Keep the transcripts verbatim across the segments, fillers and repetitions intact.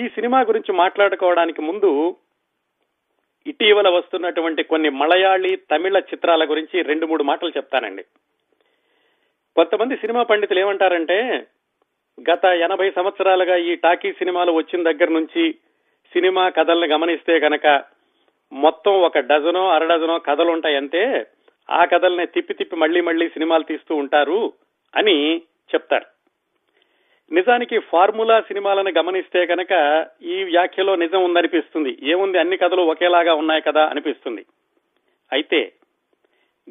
ఈ సినిమా గురించి మాట్లాడుకోవడానికి ముందు ఇటీవల వస్తున్నటువంటి కొన్ని మలయాళీ తమిళ చిత్రాల గురించి రెండు మూడు మాటలు చెప్తానండి. కొంతమంది సినిమా పండితులు ఏమంటారంటే, గత ఎనభై సంవత్సరాలుగా ఈ టాకీ సినిమాలు వచ్చిన దగ్గర నుంచి సినిమా కథలను గమనిస్తే గనక మొత్తం ఒక డజనో అరడజనో కథలు ఉంటాయంటే ఆ కథలనే తిప్పి తిప్పి మళ్లీ మళ్లీ సినిమాలు తీస్తూ ఉంటారు అని చెప్తారు. నిజానికి ఫార్ములా సినిమాలను గమనిస్తే కనుక ఈ వ్యాఖ్యలో నిజం ఉందనిపిస్తుంది. ఏముంది, అన్ని కథలు ఒకేలాగా ఉన్నాయి కదా అనిపిస్తుంది. అయితే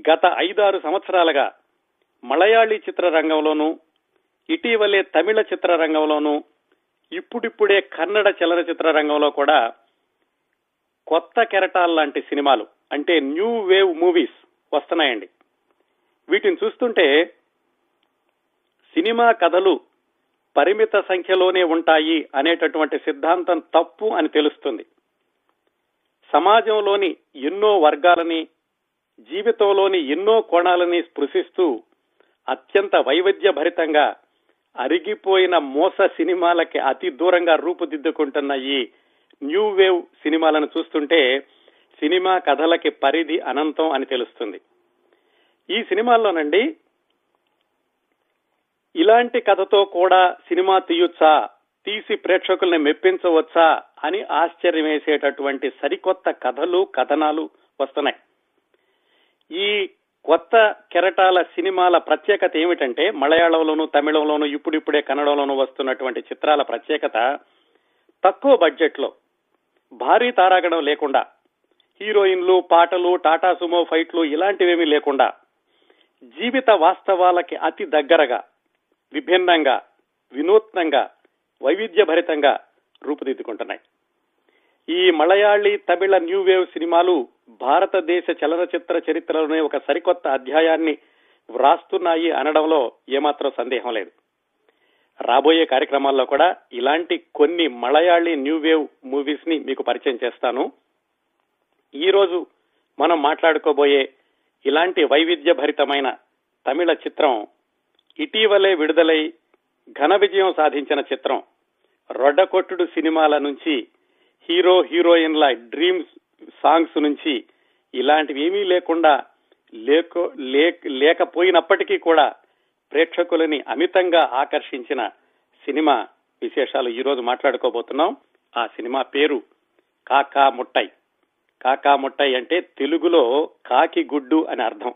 గత ఐదారు సంవత్సరాలుగా మలయాళీ చిత్రరంగంలోనూ ఇటీవలే తమిళ చిత్రరంగంలోనూ ఇప్పుడిప్పుడే కన్నడ చలనచిత్ర రంగంలో కూడా కొత్త కెరటాల్ లాంటి సినిమాలు అంటే న్యూ వేవ్ మూవీస్ వస్తున్నాయండి. వీటిని చూస్తుంటే సినిమా కథలు పరిమిత సంఖ్యలోనే ఉంటాయి అనేటటువంటి సిద్ధాంతం తప్పు అని తెలుస్తుంది. సమాజంలోని ఎన్నో వర్గాలని, జీవితంలోని ఎన్నో కోణాలని స్పృశిస్తూ అత్యంత వైవిధ్యభరితంగా అరిగిపోయిన మోస సినిమాలకి అతి దూరంగా రూపుదిద్దుకుంటున్న ఈ న్యూ వేవ్ సినిమాలను చూస్తుంటే సినిమా కథలకి పరిధి అనంతం అని తెలుస్తుంది. ఈ సినిమాల్లోనండి ఇలాంటి కథతో కూడా సినిమా తీయొచ్చా, తీసి ప్రేక్షకుల్ని మెప్పించవచ్చా అని ఆశ్చర్యం వేసేటటువంటి సరికొత్త కథలు కథనాలు వస్తున్నాయి. ఈ కొత్త కెరటాల సినిమాల ప్రత్యేకత ఏమిటంటే, మలయాళంలోనూ తమిళంలోనూ ఇప్పుడిప్పుడే కన్నడంలోనూ వస్తున్నటువంటి చిత్రాల ప్రత్యేకత తక్కువ బడ్జెట్లో భారీ తారాగణం లేకుండా, హీరోయిన్లు, పాటలు, టాటా సుమో ఫైట్లు ఇలాంటివేమీ లేకుండా జీవిత వాస్తవాలకి అతి దగ్గరగా, విభిన్నంగా, వినూత్నంగా, వైవిధ్యభరితంగా రూపుదిద్దుకుంటున్నాయి. ఈ మలయాళీ తమిళ న్యూ వేవ్ సినిమాలు భారతదేశ చలనచిత్ర చరిత్రలోనే ఒక సరికొత్త అధ్యాయాన్ని వ్రాస్తున్నాయి అనడంలో ఏమాత్రం సందేహం లేదు. రాబోయే కార్యక్రమాల్లో కూడా ఇలాంటి కొన్ని మలయాళీ న్యూ వేవ్ మూవీస్ ని మీకు పరిచయం చేస్తాను. ఈరోజు మనం మాట్లాడుకోబోయే ఇలాంటి వైవిధ్యభరితమైన తమిళ చిత్రం ఇటీవలే విడుదలై ఘన విజయం సాధించిన చిత్రం. రొడ్డకొట్టుడు సినిమాల నుంచి, హీరో హీరోయిన్ల డ్రీమ్ సాంగ్స్ నుంచి ఇలాంటివి ఏమీ లేకుండా లేకో లేకపోయినప్పటికీ కూడా ప్రేక్షకులని అమితంగా ఆకర్షించిన సినిమా విశేషాలు ఈరోజు మాట్లాడుకోబోతున్నాం. ఆ సినిమా పేరు కాకా ముట్టై. కాకా ముట్టై అంటే తెలుగులో కాకి గుడ్డు అని అర్థం.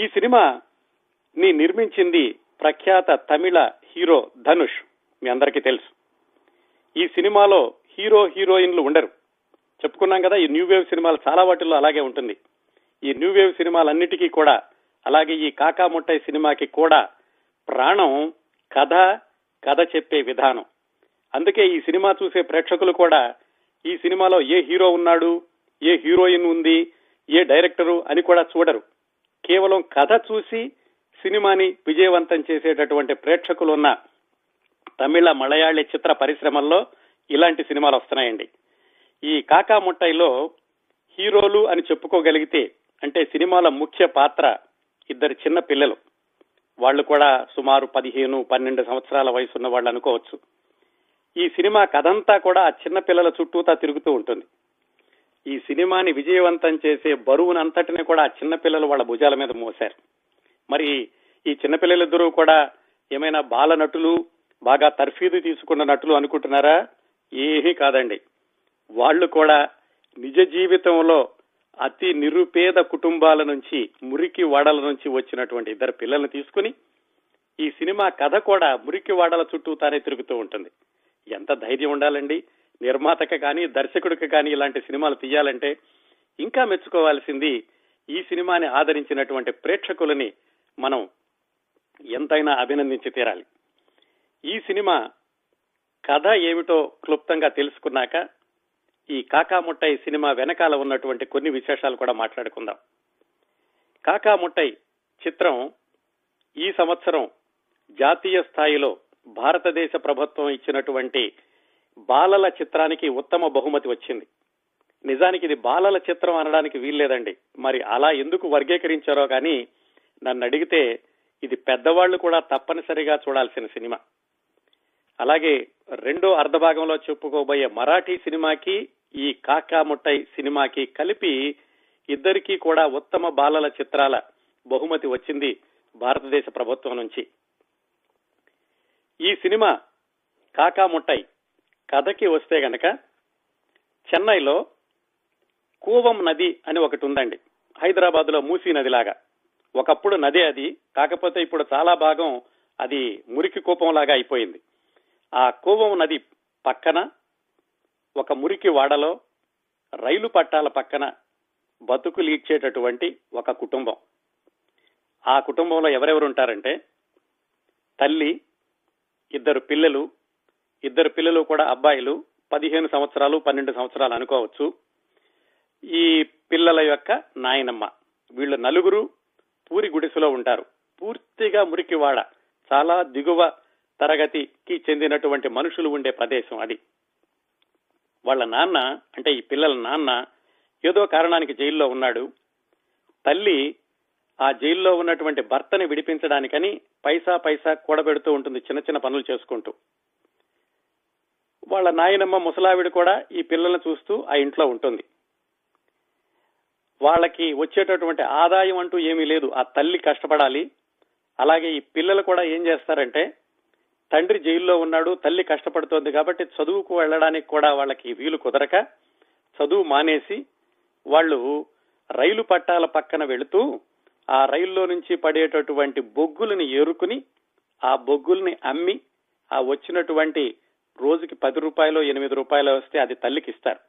ఈ సినిమా ని నిర్మించింది ప్రఖ్యాత తమిళ హీరో ధనుష్. మీ అందరికీ తెలుసు. ఈ సినిమాలో హీరో హీరోయిన్లు ఉండరు. చెప్పుకున్నాం కదా, ఈ న్యూ వేవ్ సినిమాలు చాలా వాటిల్లో అలాగే ఉంటుంది. ఈ న్యూ వేవ్ సినిమాలన్నిటికీ కూడా, అలాగే ఈ కాకా ముట్టై సినిమాకి కూడా ప్రాణం కథ, కథ చెప్పే విధానం. అందుకే ఈ సినిమా చూసే ప్రేక్షకులు కూడా ఈ సినిమాలో ఏ హీరో ఉన్నాడు, ఏ హీరోయిన్ ఉంది, ఏ డైరెక్టరు అని కూడా చూడరు. కేవలం కథ చూసి సినిమాని విజయవంతం చేసేటటువంటి ప్రేక్షకులు ఉన్న తమిళ మలయాళీ చిత్ర పరిశ్రమల్లో ఇలాంటి సినిమాలు వస్తున్నాయండి. ఈ కాకా ముట్టైలో హీరోలు అని చెప్పుకోగలిగితే, అంటే సినిమాల ముఖ్య పాత్ర ఇద్దరు చిన్న పిల్లలు, వాళ్ళు కూడా సుమారు పదిహేను పన్నెండు సంవత్సరాల వయసున్న వాళ్ళు అనుకోవచ్చు. ఈ సినిమా కథంతా కూడా ఆ చిన్న పిల్లల చుట్టూతా తిరుగుతూ ఉంటుంది. ఈ సినిమాని విజయవంతం చేసే బరువునంతటిని కూడా ఆ చిన్న పిల్లలు వాళ్ళ భుజాల మీద మోశారు. మరి ఈ చిన్నపిల్లలిద్దరూ కూడా ఏమైనా బాల నటులు, బాగా తర్ఫీదు తీసుకున్న నటులు అనుకుంటున్నారా? ఏమీ కాదండి. వాళ్ళు కూడా నిజ జీవితంలో అతి నిరుపేద కుటుంబాల నుంచి, మురికి వాడల నుంచి వచ్చినటువంటి ఇద్దరు పిల్లల్ని తీసుకుని ఈ సినిమా కథ కూడా మురికి వాడల చుట్టూ తానే తిరుగుతూ ఉంటుంది. ఎంత ధైర్యం ఉండాలండి నిర్మాతకి కానీ దర్శకుడికి కానీ ఇలాంటి సినిమాలు తీయాలంటే. ఇంకా మెచ్చుకోవాల్సింది, ఈ సినిమాని ఆదరించినటువంటి ప్రేక్షకులని మనం ఎంతైనా అభినందించి తీరాలి. ఈ సినిమా కథ ఏమిటో క్లుప్తంగా తెలుసుకున్నాక ఈ కాకా ముట్టై సినిమా వెనకాల ఉన్నటువంటి కొన్ని విశేషాలు కూడా మాట్లాడుకుందాం. కాకా ముట్టై చిత్రం ఈ సంవత్సరం జాతీయ స్థాయిలో భారతదేశ ప్రభుత్వం ఇచ్చినటువంటి బాలల చిత్రానికి ఉత్తమ బహుమతి వచ్చింది. నిజానికి ఇది బాలల చిత్రం అనడానికి వీల్లేదండి. మరి అలా ఎందుకు వర్గీకరించారో కానీ నన్ను అడిగితే ఇది పెద్దవాళ్లు కూడా తప్పనిసరిగా చూడాల్సిన సినిమా. అలాగే రెండో అర్ధభాగంలో చెప్పుకోబోయే మరాఠీ సినిమాకి, ఈ కాకా ముట్టై సినిమాకి కలిపి ఇద్దరికీ కూడా ఉత్తమ బాలల చిత్రాల బహుమతి వచ్చింది భారతదేశ ప్రభుత్వం నుంచి. ఈ సినిమా కాకా ముట్టై కథకి వస్తే గనక, చెన్నైలో కూవం నది అని ఒకటి ఉందండి. హైదరాబాద్ లో మూసీ నదిలాగా ఒకప్పుడు నదే అది, కాకపోతే ఇప్పుడు చాలా భాగం అది మురికి కూపంలాగా అయిపోయింది. ఆ కూవం నది పక్కన ఒక మురికి వాడలో రైలు పట్టాల పక్కన బతుకులు ఈడ్చేటటువంటి ఒక కుటుంబం. ఆ కుటుంబంలో ఎవరెవరు ఉంటారంటే, తల్లి, ఇద్దరు పిల్లలు, ఇద్దరు పిల్లలు కూడా అబ్బాయిలు, పదిహేను సంవత్సరాలు పన్నెండు సంవత్సరాలు అనుకోవచ్చు, ఈ పిల్లల యొక్క నాయనమ్మ. వీళ్ళు నలుగురు పూరి గుడిసెలో ఉంటారు. పూర్తిగా మురికివాడ, చాలా దిగువ తరగతికి చెందినటువంటి మనుషులు ఉండే ప్రదేశం అది. వాళ్ళ నాన్న, అంటే ఈ పిల్లల నాన్న, ఏదో కారణానికి జైల్లో ఉన్నాడు. తల్లి ఆ జైల్లో ఉన్నటువంటి భర్తని విడిపించడానికని పైసా పైసా కూడబెడుతూ ఉంటుంది, చిన్న చిన్న పనులు చేసుకుంటూ. వాళ్ళ నాయనమ్మ ముసలావిడ కూడా ఈ పిల్లల్ని చూస్తూ ఆ ఇంట్లో ఉంటుంది. వాళ్ళకి వచ్చేటటువంటి ఆదాయం అంటూ ఏమీ లేదు, ఆ తల్లి కష్టపడాలి. అలాగే ఈ పిల్లలు కూడా ఏం చేస్తారంటే, తండ్రి జైల్లో ఉన్నాడు, తల్లి కష్టపడుతోంది కాబట్టి చదువుకు వెళ్ళడానికి కూడా వాళ్ళకి వీలు కుదరక చదువు మానేసి వాళ్ళు రైలు పట్టాల పక్కన వెళుతూ ఆ రైల్లో నుంచి పడేటటువంటి బొగ్గులని ఏరుకుని, ఆ బొగ్గుల్ని అమ్మి ఆ వచ్చినటువంటి రోజుకి పది రూపాయలు ఎనిమిది రూపాయలు వస్తే అది తల్లికి ఇస్తారు.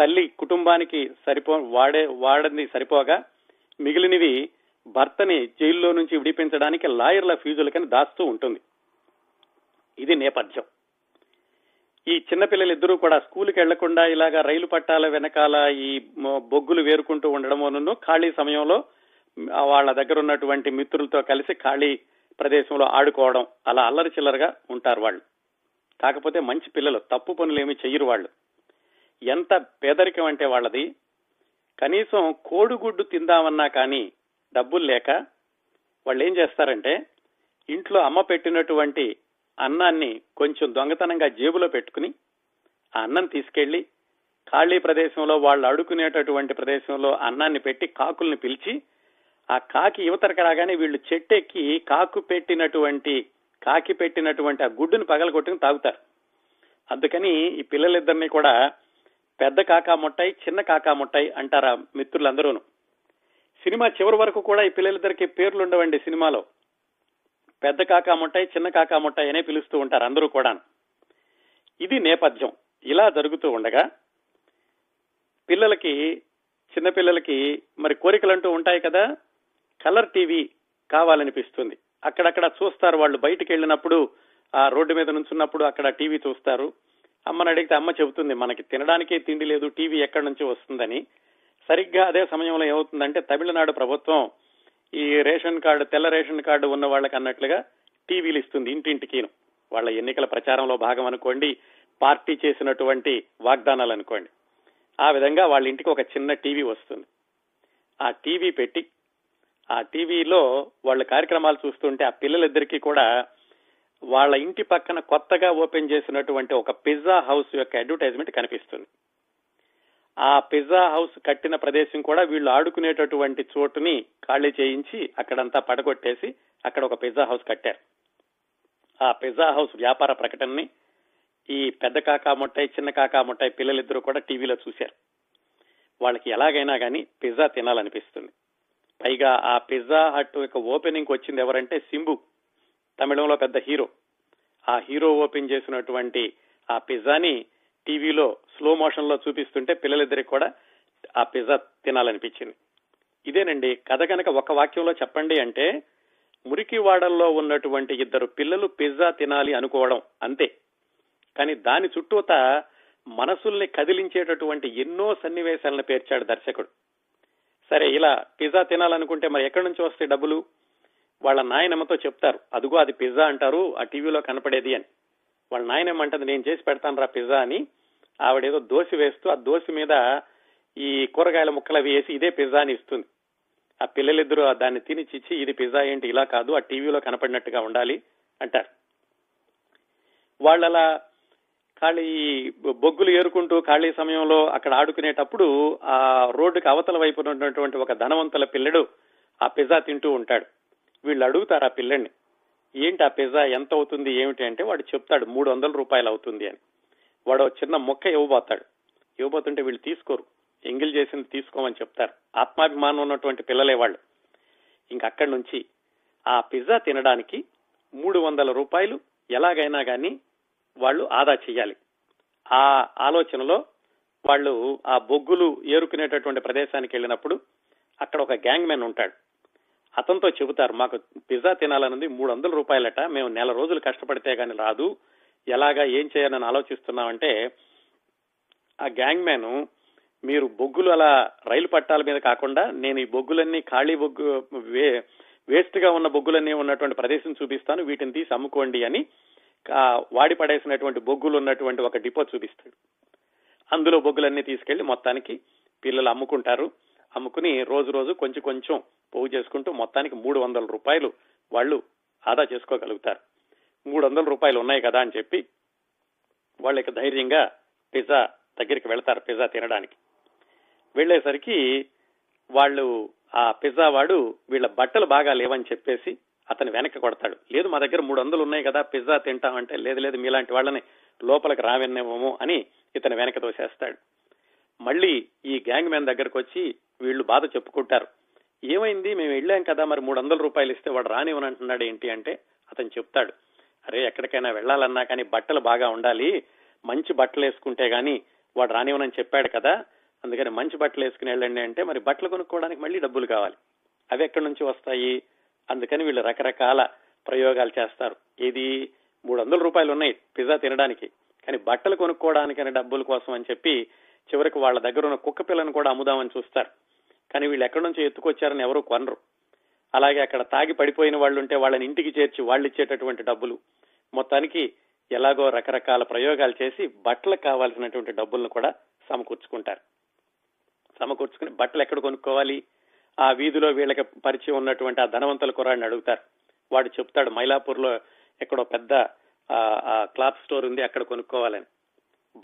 తల్లి కుటుంబానికి సరిపో వాడే వాడింది సరిపోగా మిగిలినవి భర్తని జైల్లో నుంచి విడిపించడానికి లాయర్ల ఫీజులకని దాస్తూ ఉంటుంది. ఇది నేపథ్యం. ఈ చిన్నపిల్లలిద్దరూ కూడా స్కూల్కి వెళ్లకుండా ఇలాగా రైలు పట్టాల వెనకాల ఈ బొగ్గులు వేరుకుంటూ ఉండడం, ఖాళీ సమయంలో వాళ్ళ దగ్గర ఉన్నటువంటి మిత్రులతో కలిసి ఖాళీ ప్రదేశంలో ఆడుకోవడం, అలా అల్లరి చిల్లరగా ఉంటారు వాళ్ళు. కాకపోతే మంచి పిల్లలు, తప్పు పనులు ఏమి చెయ్యరు వాళ్ళు. ఎంత పేదరికం అంటే వాళ్ళది, కనీసం కోడిగుడ్డు తిందామన్నా కానీ డబ్బులు లేక వాళ్ళు ఏం చేస్తారంటే, ఇంట్లో అమ్మ పెట్టినటువంటి అన్నాన్ని కొంచెం దొంగతనంగా జేబులో పెట్టుకుని ఆ అన్నం తీసుకెళ్లి ఖాళీ ప్రదేశంలో వాళ్ళు అడుకునేటటువంటి ప్రదేశంలో అన్నాన్ని పెట్టి కాకుల్ని పిలిచి, ఆ కాకి యువతరకు రాగానే వీళ్ళు చెట్టెక్కి కాకు పెట్టినటువంటి కాకి పెట్టినటువంటి ఆ గుడ్డును పగలగొట్టుకుని తాగుతారు. అందుకని ఈ పిల్లలిద్దరినీ కూడా పెద్ద కాకా ముట్టాయి, చిన్న కాకా ముట్టాయి అంటారు ఆ మిత్రులందరూను. సినిమా చివరి వరకు కూడా ఈ పిల్లలిద్దరికి పేర్లు ఉండవండి. సినిమాలో పెద్ద కాకా ముట్టాయి, చిన్న కాకా ముట్టాయి అనే పిలుస్తూ ఉంటారు అందరూ కూడా. ఇది నేపథ్యం. ఇలా జరుగుతూ ఉండగా పిల్లలకి, చిన్నపిల్లలకి మరి కోరికలంటూ ఉంటాయి కదా, కలర్ టీవీ కావాలనిపిస్తుంది. అక్కడక్కడ చూస్తారు వాళ్ళు, బయటికి వెళ్ళినప్పుడు ఆ రోడ్డు మీద నుంచున్నప్పుడు అక్కడ టీవీ చూస్తారు. అమ్మని అడిగితే అమ్మ చెబుతుంది, మనకి తినడానికే తిండి లేదు, టీవీ ఎక్కడి నుంచి వస్తుందని. సరిగ్గా అదే సమయంలో ఏమవుతుందంటే, తమిళనాడు ప్రభుత్వం ఈ రేషన్ కార్డు, తెల్ల రేషన్ కార్డు ఉన్న వాళ్ళకి అన్నట్లుగా టీవీలు ఇస్తుంది ఇంటింటికిను. వాళ్ళ ఎన్నికల ప్రచారంలో భాగం అనుకోండి, పార్టీ చేసినటువంటి వాగ్దానాలు అనుకోండి, ఆ విధంగా వాళ్ళ ఇంటికి ఒక చిన్న టీవీ వస్తుంది. ఆ టీవీ పెట్టి ఆ టీవీలో వాళ్ళ కార్యక్రమాలు చూస్తుంటే ఆ పిల్లలిద్దరికీ కూడా వాళ్ళ ఇంటి పక్కన కొత్తగా ఓపెన్ చేసినటువంటి ఒక పిజ్జా హౌస్ యొక్క అడ్వర్టైజ్మెంట్ కనిపిస్తుంది. ఆ పిజ్జా హౌస్ కట్టిన ప్రదేశం కూడా వీళ్ళు ఆడుకునేటటువంటి చోటుని ఖాళీ చేయించి అక్కడంతా పడగొట్టేసి అక్కడ ఒక పిజ్జా హౌస్ కట్టారు. ఆ పిజ్జా హౌస్ వ్యాపార ప్రకటనని ఈ పెద్ద కాకా ముట్టాయి, చిన్న కాకా ముట్టాయి పిల్లలిద్దరూ కూడా టీవీలో చూశారు. వాళ్ళకి ఎలాగైనా కానీ పిజ్జా తినాలనిపిస్తుంది. పైగా ఆ పిజ్జా హట్ యొక్క ఓపెనింగ్ వచ్చింది ఎవరంటే సింబు, తమిళంలో పెద్ద హీరో. ఆ హీరో ఓపెన్ చేసినటువంటి ఆ పిజ్జాని టీవీలో స్లో మోషన్ లో చూపిస్తుంటే పిల్లలిద్దరికి కూడా ఆ పిజ్జా తినాలనిపించింది. ఇదేనండి కథ. కనుక ఒక వాక్యంలో చెప్పండి అంటే, మురికివాడల్లో ఉన్నటువంటి ఇద్దరు పిల్లలు పిజ్జా తినాలి అనుకోవడం అంతే. కానీ దాని చుట్టూత మనసుల్ని కదిలించేటటువంటి ఎన్నో సన్నివేశాలను పేర్చాడు దర్శకుడు. సరే, ఇలా పిజ్జా తినాలనుకుంటే మరి ఎక్కడి నుంచి వస్తాయి డబ్బులు? వాళ్ళ నాయనమ్మతో చెప్తారు, అదిగో అది పిజ్జా అంటారు ఆ టీవీలో కనపడేది అని. వాళ్ళ నాయనమ్మ అంటుంది, నేను చేసి పెడతాను రా పిజ్జా అని. ఆవిడేదో దోశ వేస్తూ ఆ దోశ మీద ఈ కూరగాయల ముక్కలు అవి వేసి ఇదే పిజ్జా అని ఇస్తుంది. ఆ పిల్లలిద్దరూ దాన్ని తిని చిచ్చి, ఇది పిజ్జా ఏంటి, ఇలా కాదు, ఆ టీవీలో కనపడినట్టుగా ఉండాలి అంటారు. వాళ్ళు అలా ఖాళీ బొగ్గులు ఏరుకుంటూ ఖాళీ సమయంలో అక్కడ ఆడుకునేటప్పుడు ఆ రోడ్డుకి అవతల వైపు ఉన్నటువంటి ఒక ధనవంతుల పిల్లడు ఆ పిజ్జా తింటూ ఉంటాడు. వీళ్ళు అడుగుతారు ఆ పిల్లడిని, ఏంటి ఆ పిజ్జా ఎంత అవుతుంది ఏమిటి అంటే వాడు చెప్తాడు మూడు వందల రూపాయలు అవుతుంది అని. వాడు చిన్న మొక్క ఇవ్వబోతాడు, ఇవ్వబోతుంటే వీళ్ళు తీసుకోరు, ఎంగిల్ చేసింది తీసుకోమని చెప్తారు. ఆత్మాభిమానం ఉన్నటువంటి పిల్లలే వాళ్ళు. ఇంకక్కడి నుంచి ఆ పిజ్జా తినడానికి మూడు వందల రూపాయలు ఎలాగైనా కానీ వాళ్ళు ఆదా చేయాలి. ఆ ఆలోచనలో వాళ్ళు ఆ బొగ్గులు ఏరుకునేటటువంటి ప్రదేశానికి వెళ్ళినప్పుడు అక్కడ ఒక గ్యాంగ్ మ్యాన్ ఉంటాడు. అతనితో చెబుతారు, మాకు పిజ్జా తినాలన్నది మూడు వందల రూపాయలట, మేము నెల రోజులు కష్టపడితే కానీ రాదు, ఎలాగా ఏం చేయాలని ఆలోచిస్తున్నామంటే, ఆ గ్యాంగ్ మ్యాన్ మీరు బొగ్గులు అలా రైలు పట్టాల మీద కాకుండా నేను ఈ బొగ్గులన్నీ ఖాళీ బొగ్గు వే వేస్ట్ గా ఉన్న బొగ్గులన్నీ ఉన్నటువంటి ప్రదేశం చూపిస్తాను, వీటిని తీసి అమ్ముకోండి అని వాడి పడేసినటువంటి బొగ్గులు ఉన్నటువంటి ఒక డిపో చూపిస్తాడు. అందులో బొగ్గులన్నీ తీసుకెళ్లి మొత్తానికి పిల్లలు అమ్ముకుంటారు. అమ్ముకుని రోజు రోజు కొంచెం కొంచెం పోగు చేసుకుంటూ మొత్తానికి మూడు వందల రూపాయలు వాళ్ళు ఆదా చేసుకోగలుగుతారు. మూడు వందల రూపాయలు ఉన్నాయి కదా అని చెప్పి వాళ్ళకి ధైర్యంగా పిజ్జా దగ్గరికి వెళ్తారు పిజ్జా తినడానికి. వెళ్లేసరికి వాళ్ళు ఆ పిజ్జా వాడు వీళ్ళ బట్టలు బాగా లేవని చెప్పేసి అతను వెనక్కి కొడతాడు. లేదు, మా దగ్గర మూడు వందలు ఉన్నాయి కదా పిజ్జా తింటామంటే, లేదు లేదు మీలాంటి వాళ్ళని లోపలికి రావన్నేమో అని ఇతను వెనక తోసేస్తాడు. మళ్ళీ ఈ గ్యాంగ్ మ్యాన్ దగ్గరకు వచ్చి వీళ్ళు బాధ చెప్పుకుంటారు. ఏమైంది, మేము వెళ్ళాం కదా, మరి మూడు వందల రూపాయలు ఇస్తే వాడు రానివ్వని అంటున్నాడు ఏంటి అంటే అతను చెప్తాడు, అరే ఎక్కడికైనా వెళ్ళాలన్నా కానీ బట్టలు బాగా ఉండాలి, మంచి బట్టలు వేసుకుంటే గానీ వాడు రానివ్వనని చెప్పాడు కదా, అందుకని మంచి బట్టలు వేసుకుని వెళ్ళండి అంటే, మరి బట్టలు కొనుక్కోవడానికి మళ్ళీ డబ్బులు కావాలి, అవి ఎక్కడి నుంచి వస్తాయి? అందుకని వీళ్ళు రకరకాల ప్రయోగాలు చేస్తారు. ఇది మూడు వందల రూపాయలు ఉన్నాయి పిజ్జా తినడానికి, కానీ బట్టలు కొనుక్కోవడానికనే డబ్బుల కోసం అని చెప్పి చివరికి వాళ్ళ దగ్గర ఉన్న కుక్క పిల్లను కూడా అమ్ముదామని చూస్తారు. కానీ వీళ్ళు ఎక్కడి నుంచి ఎత్తుకొచ్చారని ఎవరు కొనరు. అలాగే అక్కడ తాగి పడిపోయిన వాళ్ళు ఉంటే వాళ్ళని ఇంటికి చేర్చి వాళ్ళు ఇచ్చేటటువంటి డబ్బులు, మొత్తానికి ఎలాగో రకరకాల ప్రయోగాలు చేసి బట్టలకు కావాల్సినటువంటి డబ్బులను కూడా సమకూర్చుకుంటారు. సమకూర్చుకుని బట్టలు ఎక్కడ కొనుక్కోవాలి, ఆ వీధిలో వీళ్ళకి పరిచయం ఉన్నటువంటి ఆ ధనవంతుల కుర్రాడిని అడుగుతారు. వాడు చెప్తాడు మైలాపూర్ లో ఎక్కడో పెద్ద క్లాత్ స్టోర్ ఉంది, అక్కడ కొనుక్కోవాలని.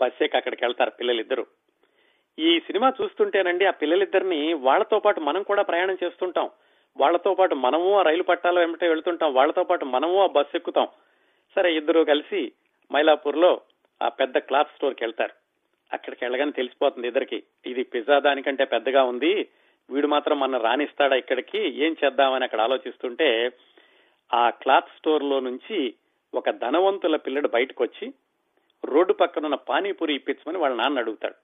బస్ ఎక్కి అక్కడికి వెళ్తారు పిల్లలిద్దరు. ఈ సినిమా చూస్తుంటేనండి ఆ పిల్లలిద్దరిని వాళ్ళతో పాటు మనం కూడా ప్రయాణం చేస్తుంటాం, వాళ్ళతో పాటు మనము ఆ రైలు పట్టాల వెంబటే వెళుతుంటాం, వాళ్ళతో పాటు మనము ఆ బస్సు ఎక్కుతాం. సరే, ఇద్దరు కలిసి మైలాపూర్ లో ఆ పెద్ద క్లాత్ స్టోర్కి వెళ్తారు. అక్కడికి వెళ్ళగానే తెలిసిపోతుంది ఇద్దరికి, ఇది పిజ్జా దానికంటే పెద్దగా ఉంది, వీడు మాత్రం మన రాణిస్తాడా ఇక్కడికి, ఏం చేద్దామని అక్కడ ఆలోచిస్తుంటే ఆ క్లాత్ స్టోర్ లో నుంచి ఒక ధనవంతుల పిల్లడు బయటకు వచ్చి రోడ్డు పక్కన ఉన్న పానీపూరి ఇప్పించమని వాళ్ళ నాన్న అడుగుతాడు.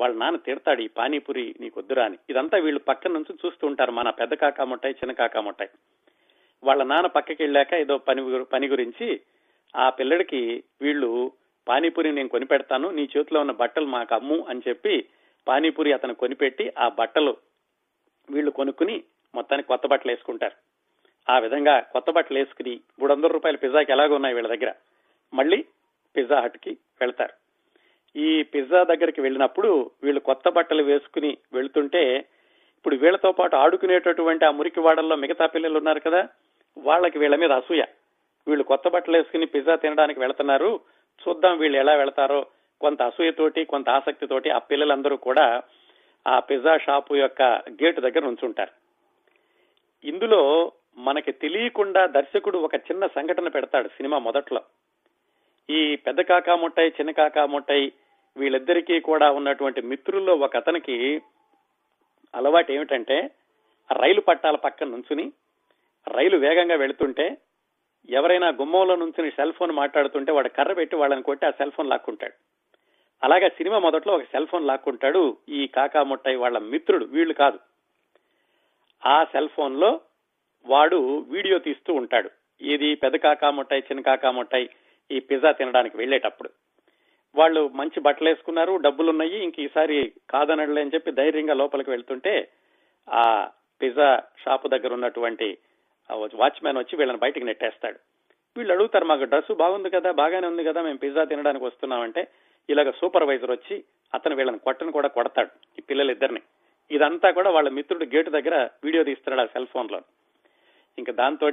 వాళ్ళ నాన్న తిడతాడు, ఈ పానీపూరి నీకు వద్దురా అని. ఇదంతా వీళ్ళు పక్కన నుంచి చూస్తూ ఉంటారు, మన పెద్ద కాకా ముట్టాయి చిన్న కాకా ముట్టాయి. వాళ్ళ నాన్న పక్కకి వెళ్ళాక ఏదో పని పని గురించి ఆ పిల్లడికి వీళ్ళు పానీపూరి నేను కొనిపెడతాను, నీ చేతిలో ఉన్న బట్టలు మాకు అమ్ము అని చెప్పి పానీపూరి అతను కొనిపెట్టి ఆ బట్టలు వీళ్ళు కొనుక్కుని మొత్తానికి కొత్త బట్టలు వేసుకుంటారు. ఆ విధంగా కొత్త బట్టలు వేసుకుని మూడు వందల రూపాయల పిజ్జాకి ఎలాగో ఉన్నాయి వీళ్ళ దగ్గర, మళ్ళీ పిజ్జా హట్ కి వెళ్తారు. ఈ పిజ్జా దగ్గరికి వెళ్ళినప్పుడు వీళ్ళు కొత్త బట్టలు వేసుకుని వెళుతుంటే ఇప్పుడు వీళ్ళతో పాటు ఆడుకునేటటువంటి ఆ మురికి వాడల్లో మిగతా పిల్లలు ఉన్నారు కదా, వాళ్ళకి వీళ్ళ మీద అసూయ. వీళ్ళు కొత్త బట్టలు వేసుకుని పిజ్జా తినడానికి వెళుతున్నారు, చూద్దాం వీళ్ళు ఎలా వెళతారో. కొంత అసూయతోటి కొంత ఆసక్తితోటి ఆ పిల్లలందరూ కూడా ఆ పిజ్జా షాపు యొక్క గేటు దగ్గర నుంచుంటారు. ఇందులో మనకి తెలియకుండా దర్శకుడు ఒక చిన్న సంఘటన పెడతాడు సినిమా మొదట్లో. ఈ పెద్ద కాకా ముట్టాయి చిన్న కాకా ముట్టాయి వీళ్ళిద్దరికీ కూడా ఉన్నటువంటి మిత్రుల్లో ఒక అతనికి అలవాటు ఏమిటంటే రైలు పట్టాల పక్కన నుంచుని రైలు వేగంగా వెళుతుంటే ఎవరైనా గుమ్మంలో నుంచుని సెల్ ఫోన్ మాట్లాడుతుంటే వాడు కర్ర పెట్టి వాళ్ళని కొట్టి ఆ సెల్ ఫోన్ లాక్కుంటాడు. అలాగే సినిమా మొదట్లో ఒక సెల్ ఫోన్ లాక్కుంటాడు ఈ కాకా ముట్టాయి వాళ్ళ మిత్రుడు, వీళ్ళు కాదు. ఆ సెల్ ఫోన్ లో వాడు వీడియో తీస్తూ ఉంటాడు. ఇది పెద్ద కాకా ముట్టాయి చిన్న కాకా ముట్టాయి ఈ పిజ్జా తినడానికి వెళ్ళేటప్పుడు వాళ్ళు మంచి బట్టలు వేసుకున్నారు, డబ్బులున్నాయి, ఇంక ఈసారి కాదనడలే అని చెప్పి ధైర్యంగా లోపలికి వెళ్తుంటే ఆ పిజ్జా షాపు దగ్గర ఉన్నటువంటి వాచ్మ్యాన్ వచ్చి వీళ్ళని బయటికి నెట్టేస్తాడు. వీళ్ళు అడుగుతారు, మాకు డ్రెస్ బాగుంది కదా, బాగానే ఉంది కదా, మేము పిజ్జా తినడానికి వస్తున్నామంటే ఇలాగ సూపర్వైజర్ వచ్చి అతను వీళ్ళని కొట్టను కూడా కొడతాడు ఈ పిల్లలిద్దరిని. ఇదంతా కూడా వాళ్ళ మిత్రుడు గేటు దగ్గర వీడియో తీస్తున్నాడు ఆ సెల్ ఫోన్ లో. ఇంకా దాంతో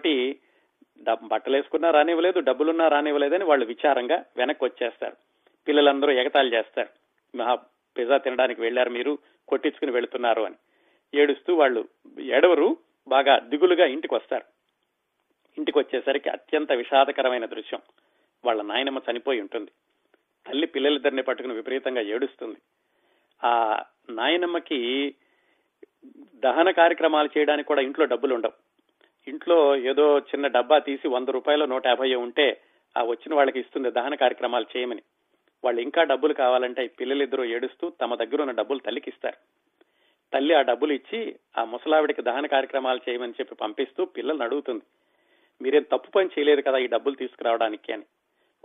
బట్టలు వేసుకున్నా రానివ్వలేదు, డబ్బులున్నా రానివ్వలేదని వాళ్ళు విచారంగా వెనక్కి వచ్చేస్తారు. పిల్లలందరూ ఎగతాలు చేస్తారు, మహా పిజ్జా తినడానికి వెళ్లారు మీరు, కొట్టించుకుని వెళుతున్నారు అని ఏడుస్తూ. వాళ్ళు ఏడవరు, బాగా దిగులుగా ఇంటికి వస్తారు. ఇంటికి వచ్చేసరికి అత్యంత విషాదకరమైన దృశ్యం, వాళ్ళ నాయనమ్మ చనిపోయి ఉంటుంది. తల్లి పిల్లలిద్దరిని పట్టుకుని విపరీతంగా ఏడుస్తుంది. ఆ నాయనమ్మకి దహన కార్యక్రమాలు చేయడానికి కూడా ఇంట్లో డబ్బులు ఉండవు. ఇంట్లో ఏదో చిన్న డబ్బా తీసి వంద రూపాయలు నూట యాభై ఉంటే ఆ వచ్చిన వాళ్ళకి ఇస్తుంది దహన కార్యక్రమాలు చేయమని. వాళ్ళు ఇంకా డబ్బులు కావాలంటే పిల్లలిద్దరూ ఏడుస్తూ తమ దగ్గర ఉన్న డబ్బులు తల్లికి ఇస్తారు. తల్లి ఆ డబ్బులు ఇచ్చి ఆ ముసలావిడికి దహన కార్యక్రమాలు చేయమని చెప్పి పంపిస్తూ పిల్లల్ని అడుగుతుంది, మీరేం తప్పు పని చేయలేదు కదా ఈ డబ్బులు తీసుకురావడానికి అని.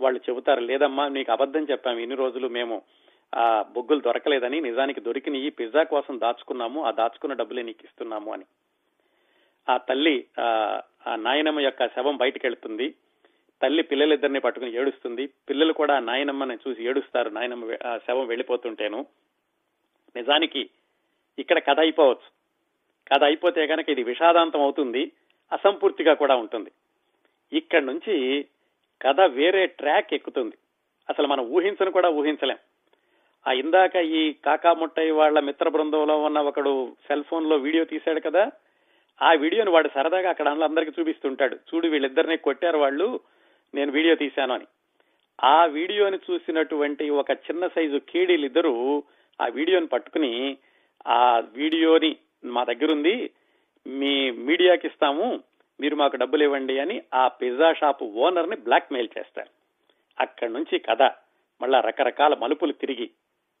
వాళ్ళు చెబుతారు, లేదమ్మా నీకు అబద్ధం చెప్పాము, ఇన్ని రోజులు మేము ఆ బొగ్గులు దొరకలేదని, నిజానికి దొరికినవి పిజ్జా కోసం దాచుకున్నాము, ఆ దాచుకున్న డబ్బులే నీకు ఇస్తున్నాము అని. ఆ తల్లి ఆ నాయనమ్మ యొక్క శవం బయటకు వెళ్తుంది. తల్లి పిల్లలిద్దరిని పట్టుకుని ఏడుస్తుంది. పిల్లలు కూడా ఆ నాయనమ్మని చూసి ఏడుస్తారు, నాయనమ్మ ఆ శవం వెళ్ళిపోతుంటేను. నిజానికి ఇక్కడ కథ అయిపోవచ్చు, కథ అయిపోతే కనుక ఇది విషాదాంతం అవుతుంది, అసంపూర్తిగా కూడా ఉంటుంది. ఇక్కడ నుంచి కథ వేరే ట్రాక్ ఎక్కుతుంది, అసలు మనం ఊహించను కూడా ఊహించలేం. ఆ ఇందాక ఈ కాకాముట్టయ్య వాళ్ళ మిత్ర బృందంలో ఉన్న ఒకడు సెల్ ఫోన్ లో వీడియో తీశాడు కదా, ఆ వీడియోని వాడు సరదాగా అక్కడ అందరికీ చూపిస్తుంటాడు, చూడు వీళ్ళిద్దరినీ కొట్టారు వాళ్ళు, నేను వీడియో తీశాను అని. ఆ వీడియోని చూసినటువంటి ఒక చిన్న సైజు కీడీలిద్దరూ ఆ వీడియోని పట్టుకుని, ఆ వీడియోని మా దగ్గర ఉంది మీ మీడియాకి ఇస్తాము, మీరు మాకు డబ్బులు ఇవ్వండి అని ఆ పిజ్జా షాప్ ఓనర్ ని బ్లాక్ మెయిల్ చేస్తారు. అక్కడి నుంచి కథ మళ్ళా రకరకాల మలుపులు తిరిగి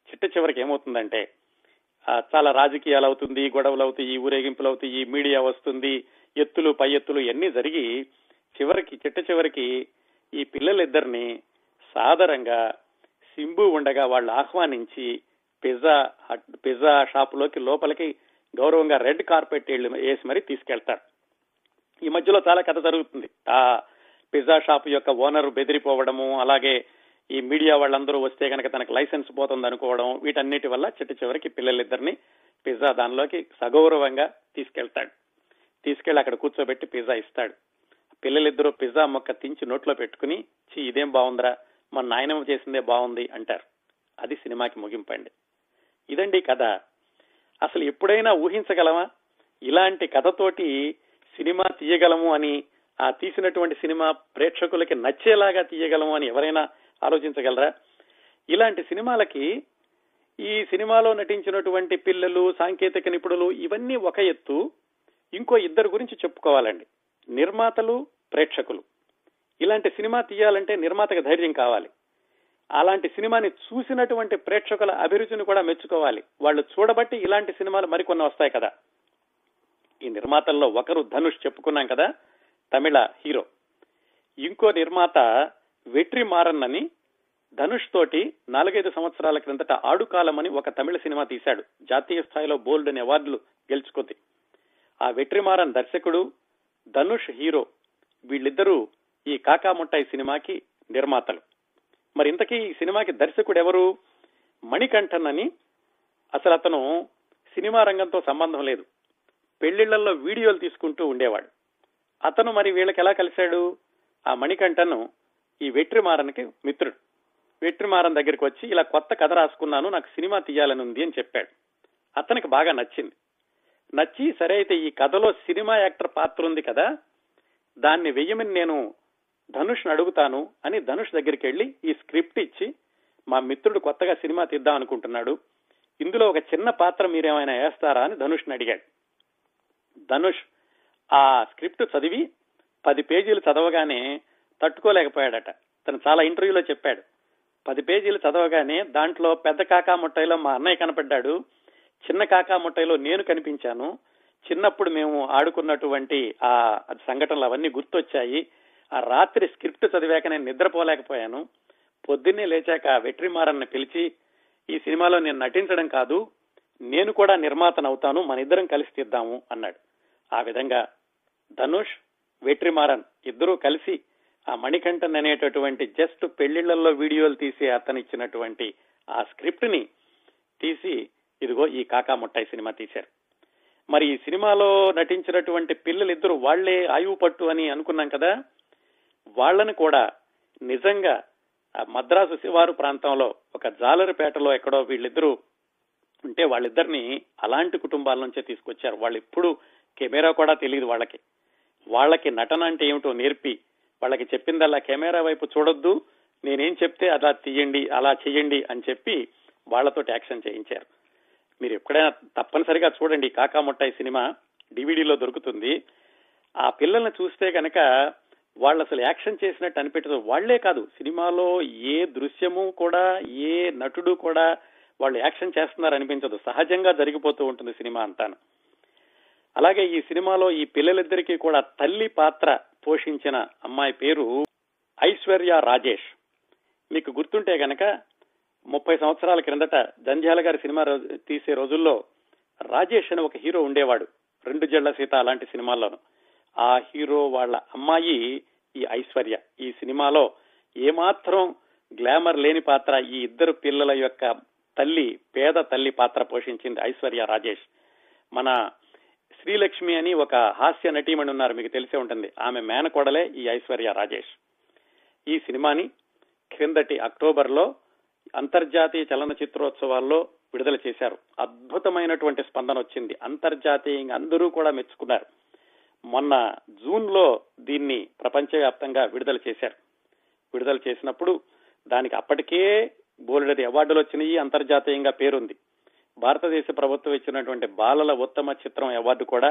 చిట్ట చివరికి ఏమవుతుందంటే చాలా రాజకీయాలు అవుతుంది, గొడవలు అవుతాయి, ఊరేగింపులు అవుతాయి, మీడియా వస్తుంది, ఎత్తులు పై ఎత్తులు ఇవన్నీ జరిగి చివరికి చిట్ట చివరికి ఈ పిల్లలిద్దరిని సాధారణంగా సింబు ఉండగా వాళ్ళు ఆహ్వానించి పిజ్జా పిజ్జా షాపులోకి లోపలికి గౌరవంగా రెడ్ కార్పెట్ వేసి మరీ తీసుకెళ్తారు. ఈ మధ్యలో చాలా కథ జరుగుతుంది, ఆ పిజ్జా షాప్ యొక్క ఓనర్ బెదిరిపోవడము, అలాగే ఈ మీడియా వాళ్ళందరూ వస్తే కనుక తనకు లైసెన్స్ పోతుంది అనుకోవడం, వీటన్నిటి వల్ల చిట్ట చివరికి పిల్లలిద్దరిని పిజ్జా దానిలోకి సగౌరవంగా తీసుకెళ్తాడు. తీసుకెళ్లి అక్కడ కూర్చోబెట్టి పిజ్జా ఇస్తాడు. పిల్లలిద్దరూ పిజ్జా మొక్క తించి నోట్లో పెట్టుకుని, చి ఇదేం బాగుందిరా, మన నాయనమ్మ చేసిందే బాగుంది అంటారు. అది సినిమాకి ముగింపండి. ఇదండి కథ. అసలు ఎప్పుడైనా ఊహించగలమా ఇలాంటి కథతోటి సినిమా తీయగలము అని, ఆ తీసినటువంటి సినిమా ప్రేక్షకులకి నచ్చేలాగా తీయగలము అని ఎవరైనా ఆలోచించగలరా? ఇలాంటి సినిమాలకి ఈ సినిమాలో నటించినటువంటి పిల్లలు, సాంకేతిక నిపుణులు ఇవన్నీ ఒక ఎత్తు, ఇంకో ఇద్దరు గురించి చెప్పుకోవాలండి, నిర్మాతలు, ప్రేక్షకులు. ఇలాంటి సినిమా తీయాలంటే నిర్మాతకు ధైర్యం కావాలి, అలాంటి సినిమాని చూసినటువంటి ప్రేక్షకుల అభిరుచిని కూడా మెచ్చుకోవాలి, వాళ్ళు చూడబట్టి ఇలాంటి సినిమాలు మరికొన్ని వస్తాయి కదా. ఈ నిర్మాతల్లో ఒకరు ధనుష్ చెప్పుకున్నాం కదా, తమిళ హీరో. ఇంకో నిర్మాత వెట్రి మారన్ అని ధనుష్ తోటి నాలుగైదు సంవత్సరాల క్రిందట ఆడుకాలం అని ఒక తమిళ సినిమా తీశాడు, జాతీయ స్థాయిలో బోల్డ్ అనే అవార్డులు గెలుచుకుంది. ఆ వెట్రి మారన్ దర్శకుడు, ధనుష్ హీరో, వీళ్ళిద్దరూ ఈ కాకాముట్టాయి సినిమాకి నిర్మాతలు. మరి ఇంతకీ ఈ సినిమాకి దర్శకుడు ఎవరు? మణికంఠన్ అని. అసలు అతను సినిమా రంగంతో సంబంధం లేదు, పెళ్లిళ్లలో వీడియోలు తీసుకుంటూ ఉండేవాడు అతను. మరి వీళ్ళకి ఎలా కలిశాడు? ఆ మణికంఠన్ ఈ వెట్రిమారన్కి మిత్రుడు. వెట్రిమారన్ దగ్గరికి వచ్చి, ఇలా కొత్త కథ రాసుకున్నాను, నాకు సినిమా తీయాలని ఉంది అని చెప్పాడు. అతనికి బాగా నచ్చింది. నచ్చి, సరే అయితే ఈ కథలో సినిమా యాక్టర్ పాత్ర ఉంది కదా, దాన్ని వెయ్యమని నేను ధనుష్ని అడుగుతాను అని ధనుష్ దగ్గరికి వెళ్ళి ఈ స్క్రిప్ట్ ఇచ్చి, మా మిత్రుడు కొత్తగా సినిమా తీద్దాం అనుకుంటున్నాడు, ఇందులో ఒక చిన్న పాత్ర మీరేమైనా వేస్తారా అని ధనుష్ని అడిగాడు. ధనుష్ ఆ స్క్రిప్ట్ చదివి పది పేజీలు చదవగానే తట్టుకోలేకపోయాడట. తను చాలా ఇంటర్వ్యూలో చెప్పాడు, పది పేజీలు చదవగానే దాంట్లో పెద్ద కాకాముట్టయిలో మా అన్నయ్య కనపడ్డాడు, చిన్న కాకాముట్టయిలో నేను కనిపించాను, చిన్నప్పుడు మేము ఆడుకున్నటువంటి ఆ సంఘటనలు అవన్నీ గుర్తొచ్చాయి, ఆ రాత్రి స్క్రిప్ట్ చదివాక నేను నిద్రపోలేకపోయాను, పొద్దున్నే లేచాక వెట్రిమారన్ని పిలిచి ఈ సినిమాలో నేను నటించడం కాదు, నేను కూడా నిర్మాతనవుతాను, మన ఇద్దరం కలిసి తీద్దాము అన్నాడు. ఆ విధంగా ధనుష్, వెట్రిమారన్ ఇద్దరూ కలిసి ఆ మణికంఠన్ అనేటటువంటి జస్ట్ పెళ్లిళ్లలో వీడియోలు తీసి అతను ఇచ్చినటువంటి ఆ స్క్రిప్ట్ ని తీసి ఇదిగో ఈ కాకాముట్టాయి సినిమా తీశారు. మరి ఈ సినిమాలో నటించినటువంటి పిల్లలిద్దరూ వాళ్లే ఆయువు పట్టు అని అనుకున్నాం కదా, వాళ్లను కూడా నిజంగా మద్రాసు శివారు ప్రాంతంలో ఒక జాలరిపేటలో ఎక్కడో వీళ్ళిద్దరూ ఉంటే వాళ్ళిద్దరిని అలాంటి కుటుంబాల నుంచే తీసుకొచ్చారు. వాళ్ళు ఎప్పుడు కెమెరా కూడా తెలియదు వాళ్ళకి. వాళ్ళకి నటన అంటే ఏమిటో నేర్పి వాళ్ళకి చెప్పిందల్లా కెమెరా వైపు చూడొద్దు, నేనేం చెప్తే అలా తీయండి అలా చెయ్యండి అని చెప్పి వాళ్లతో యాక్షన్ చేయించారు. మీరు ఎప్పుడైనా తప్పనిసరిగా చూడండి కాకా ముట్టాయి సినిమా, డివిడీలో దొరుకుతుంది. ఆ పిల్లల్ని చూస్తే కనుక వాళ్ళు అసలు యాక్షన్ చేసినట్టు అనిపించదు. వాళ్లే కాదు, సినిమాలో ఏ దృశ్యము కూడా ఏ నటుడు కూడా వాళ్ళు యాక్షన్ చేస్తున్నారు అనిపించదు, సహజంగా జరిగిపోతూ ఉంటుంది సినిమా అంతాను. అలాగే ఈ సినిమాలో ఈ పిల్లలిద్దరికీ కూడా తల్లి పాత్ర పోషించిన అమ్మాయి పేరు ఐశ్వర్య రాజేష్. మీకు గుర్తుంటే గనక ముప్పై సంవత్సరాల క్రిందట జంధ్యాల గారి సినిమా తీసే రోజుల్లో రాజేష్ అని ఒక హీరో ఉండేవాడు, రెండు జళ్ల సీత అలాంటి సినిమాల్లోనూ. ఆ హీరో వాళ్ళ అమ్మాయి ఈ ఐశ్వర్య. ఈ సినిమాలో ఏమాత్రం గ్లామర్ లేని పాత్ర ఈ ఇద్దరు పిల్లల యొక్క తల్లి, పేద తల్లి పాత్ర పోషించింది ఐశ్వర్య రాజేష్. మన శ్రీలక్ష్మి అని ఒక హాస్య నటీమణి ఉన్నారు, మీకు తెలిసే ఉంటుంది, ఆమె మేనకోడలే ఈ ఐశ్వర్య రాజేష్. ఈ సినిమాని క్రిందటి అక్టోబర్ లో అంతర్జాతీయ చలనచిత్రోత్సవాల్లో విడుదల చేశారు. అద్భుతమైనటువంటి స్పందన వచ్చింది, అంతర్జాతీయంగా అందరూ కూడా మెచ్చుకున్నారు. మొన్న జూన్ లో దీన్ని ప్రపంచవ్యాప్తంగా విడుదల చేశారు. విడుదల చేసినప్పుడు దానికి అప్పటికే బోలెడది అవార్డులు వచ్చినాయి, అంతర్జాతీయంగా పేరుంది. భారతదేశ ప్రభుత్వం ఇచ్చినటువంటి బాలల ఉత్తమ చిత్రం అవార్డు కూడా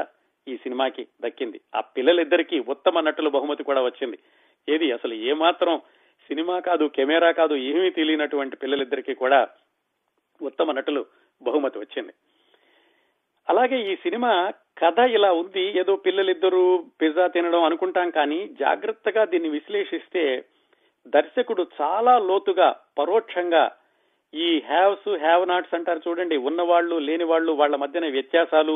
ఈ సినిమాకి దక్కింది. ఆ పిల్లలిద్దరికీ ఉత్తమ నటుల బహుమతి కూడా వచ్చింది. ఏది అసలు ఏమాత్రం సినిమా కాదు, కెమెరా కాదు, ఏమీ తెలియనటువంటి పిల్లలిద్దరికీ కూడా ఉత్తమ నటులు బహుమతి వచ్చింది. అలాగే ఈ సినిమా కథ ఇలా ఉంది, ఏదో పిల్లలిద్దరూ పిజ్జా తినడం అనుకుంటాం, కానీ జాగ్రత్తగా దీన్ని విశ్లేషిస్తే దర్శకుడు చాలా లోతుగా పరోక్షంగా ఈ హ్యావ్స్ హ్యావ్ నాట్స్ అంటారు చూడండి, ఉన్నవాళ్లు లేని వాళ్ళు, వాళ్ల మధ్యన వ్యత్యాసాలు,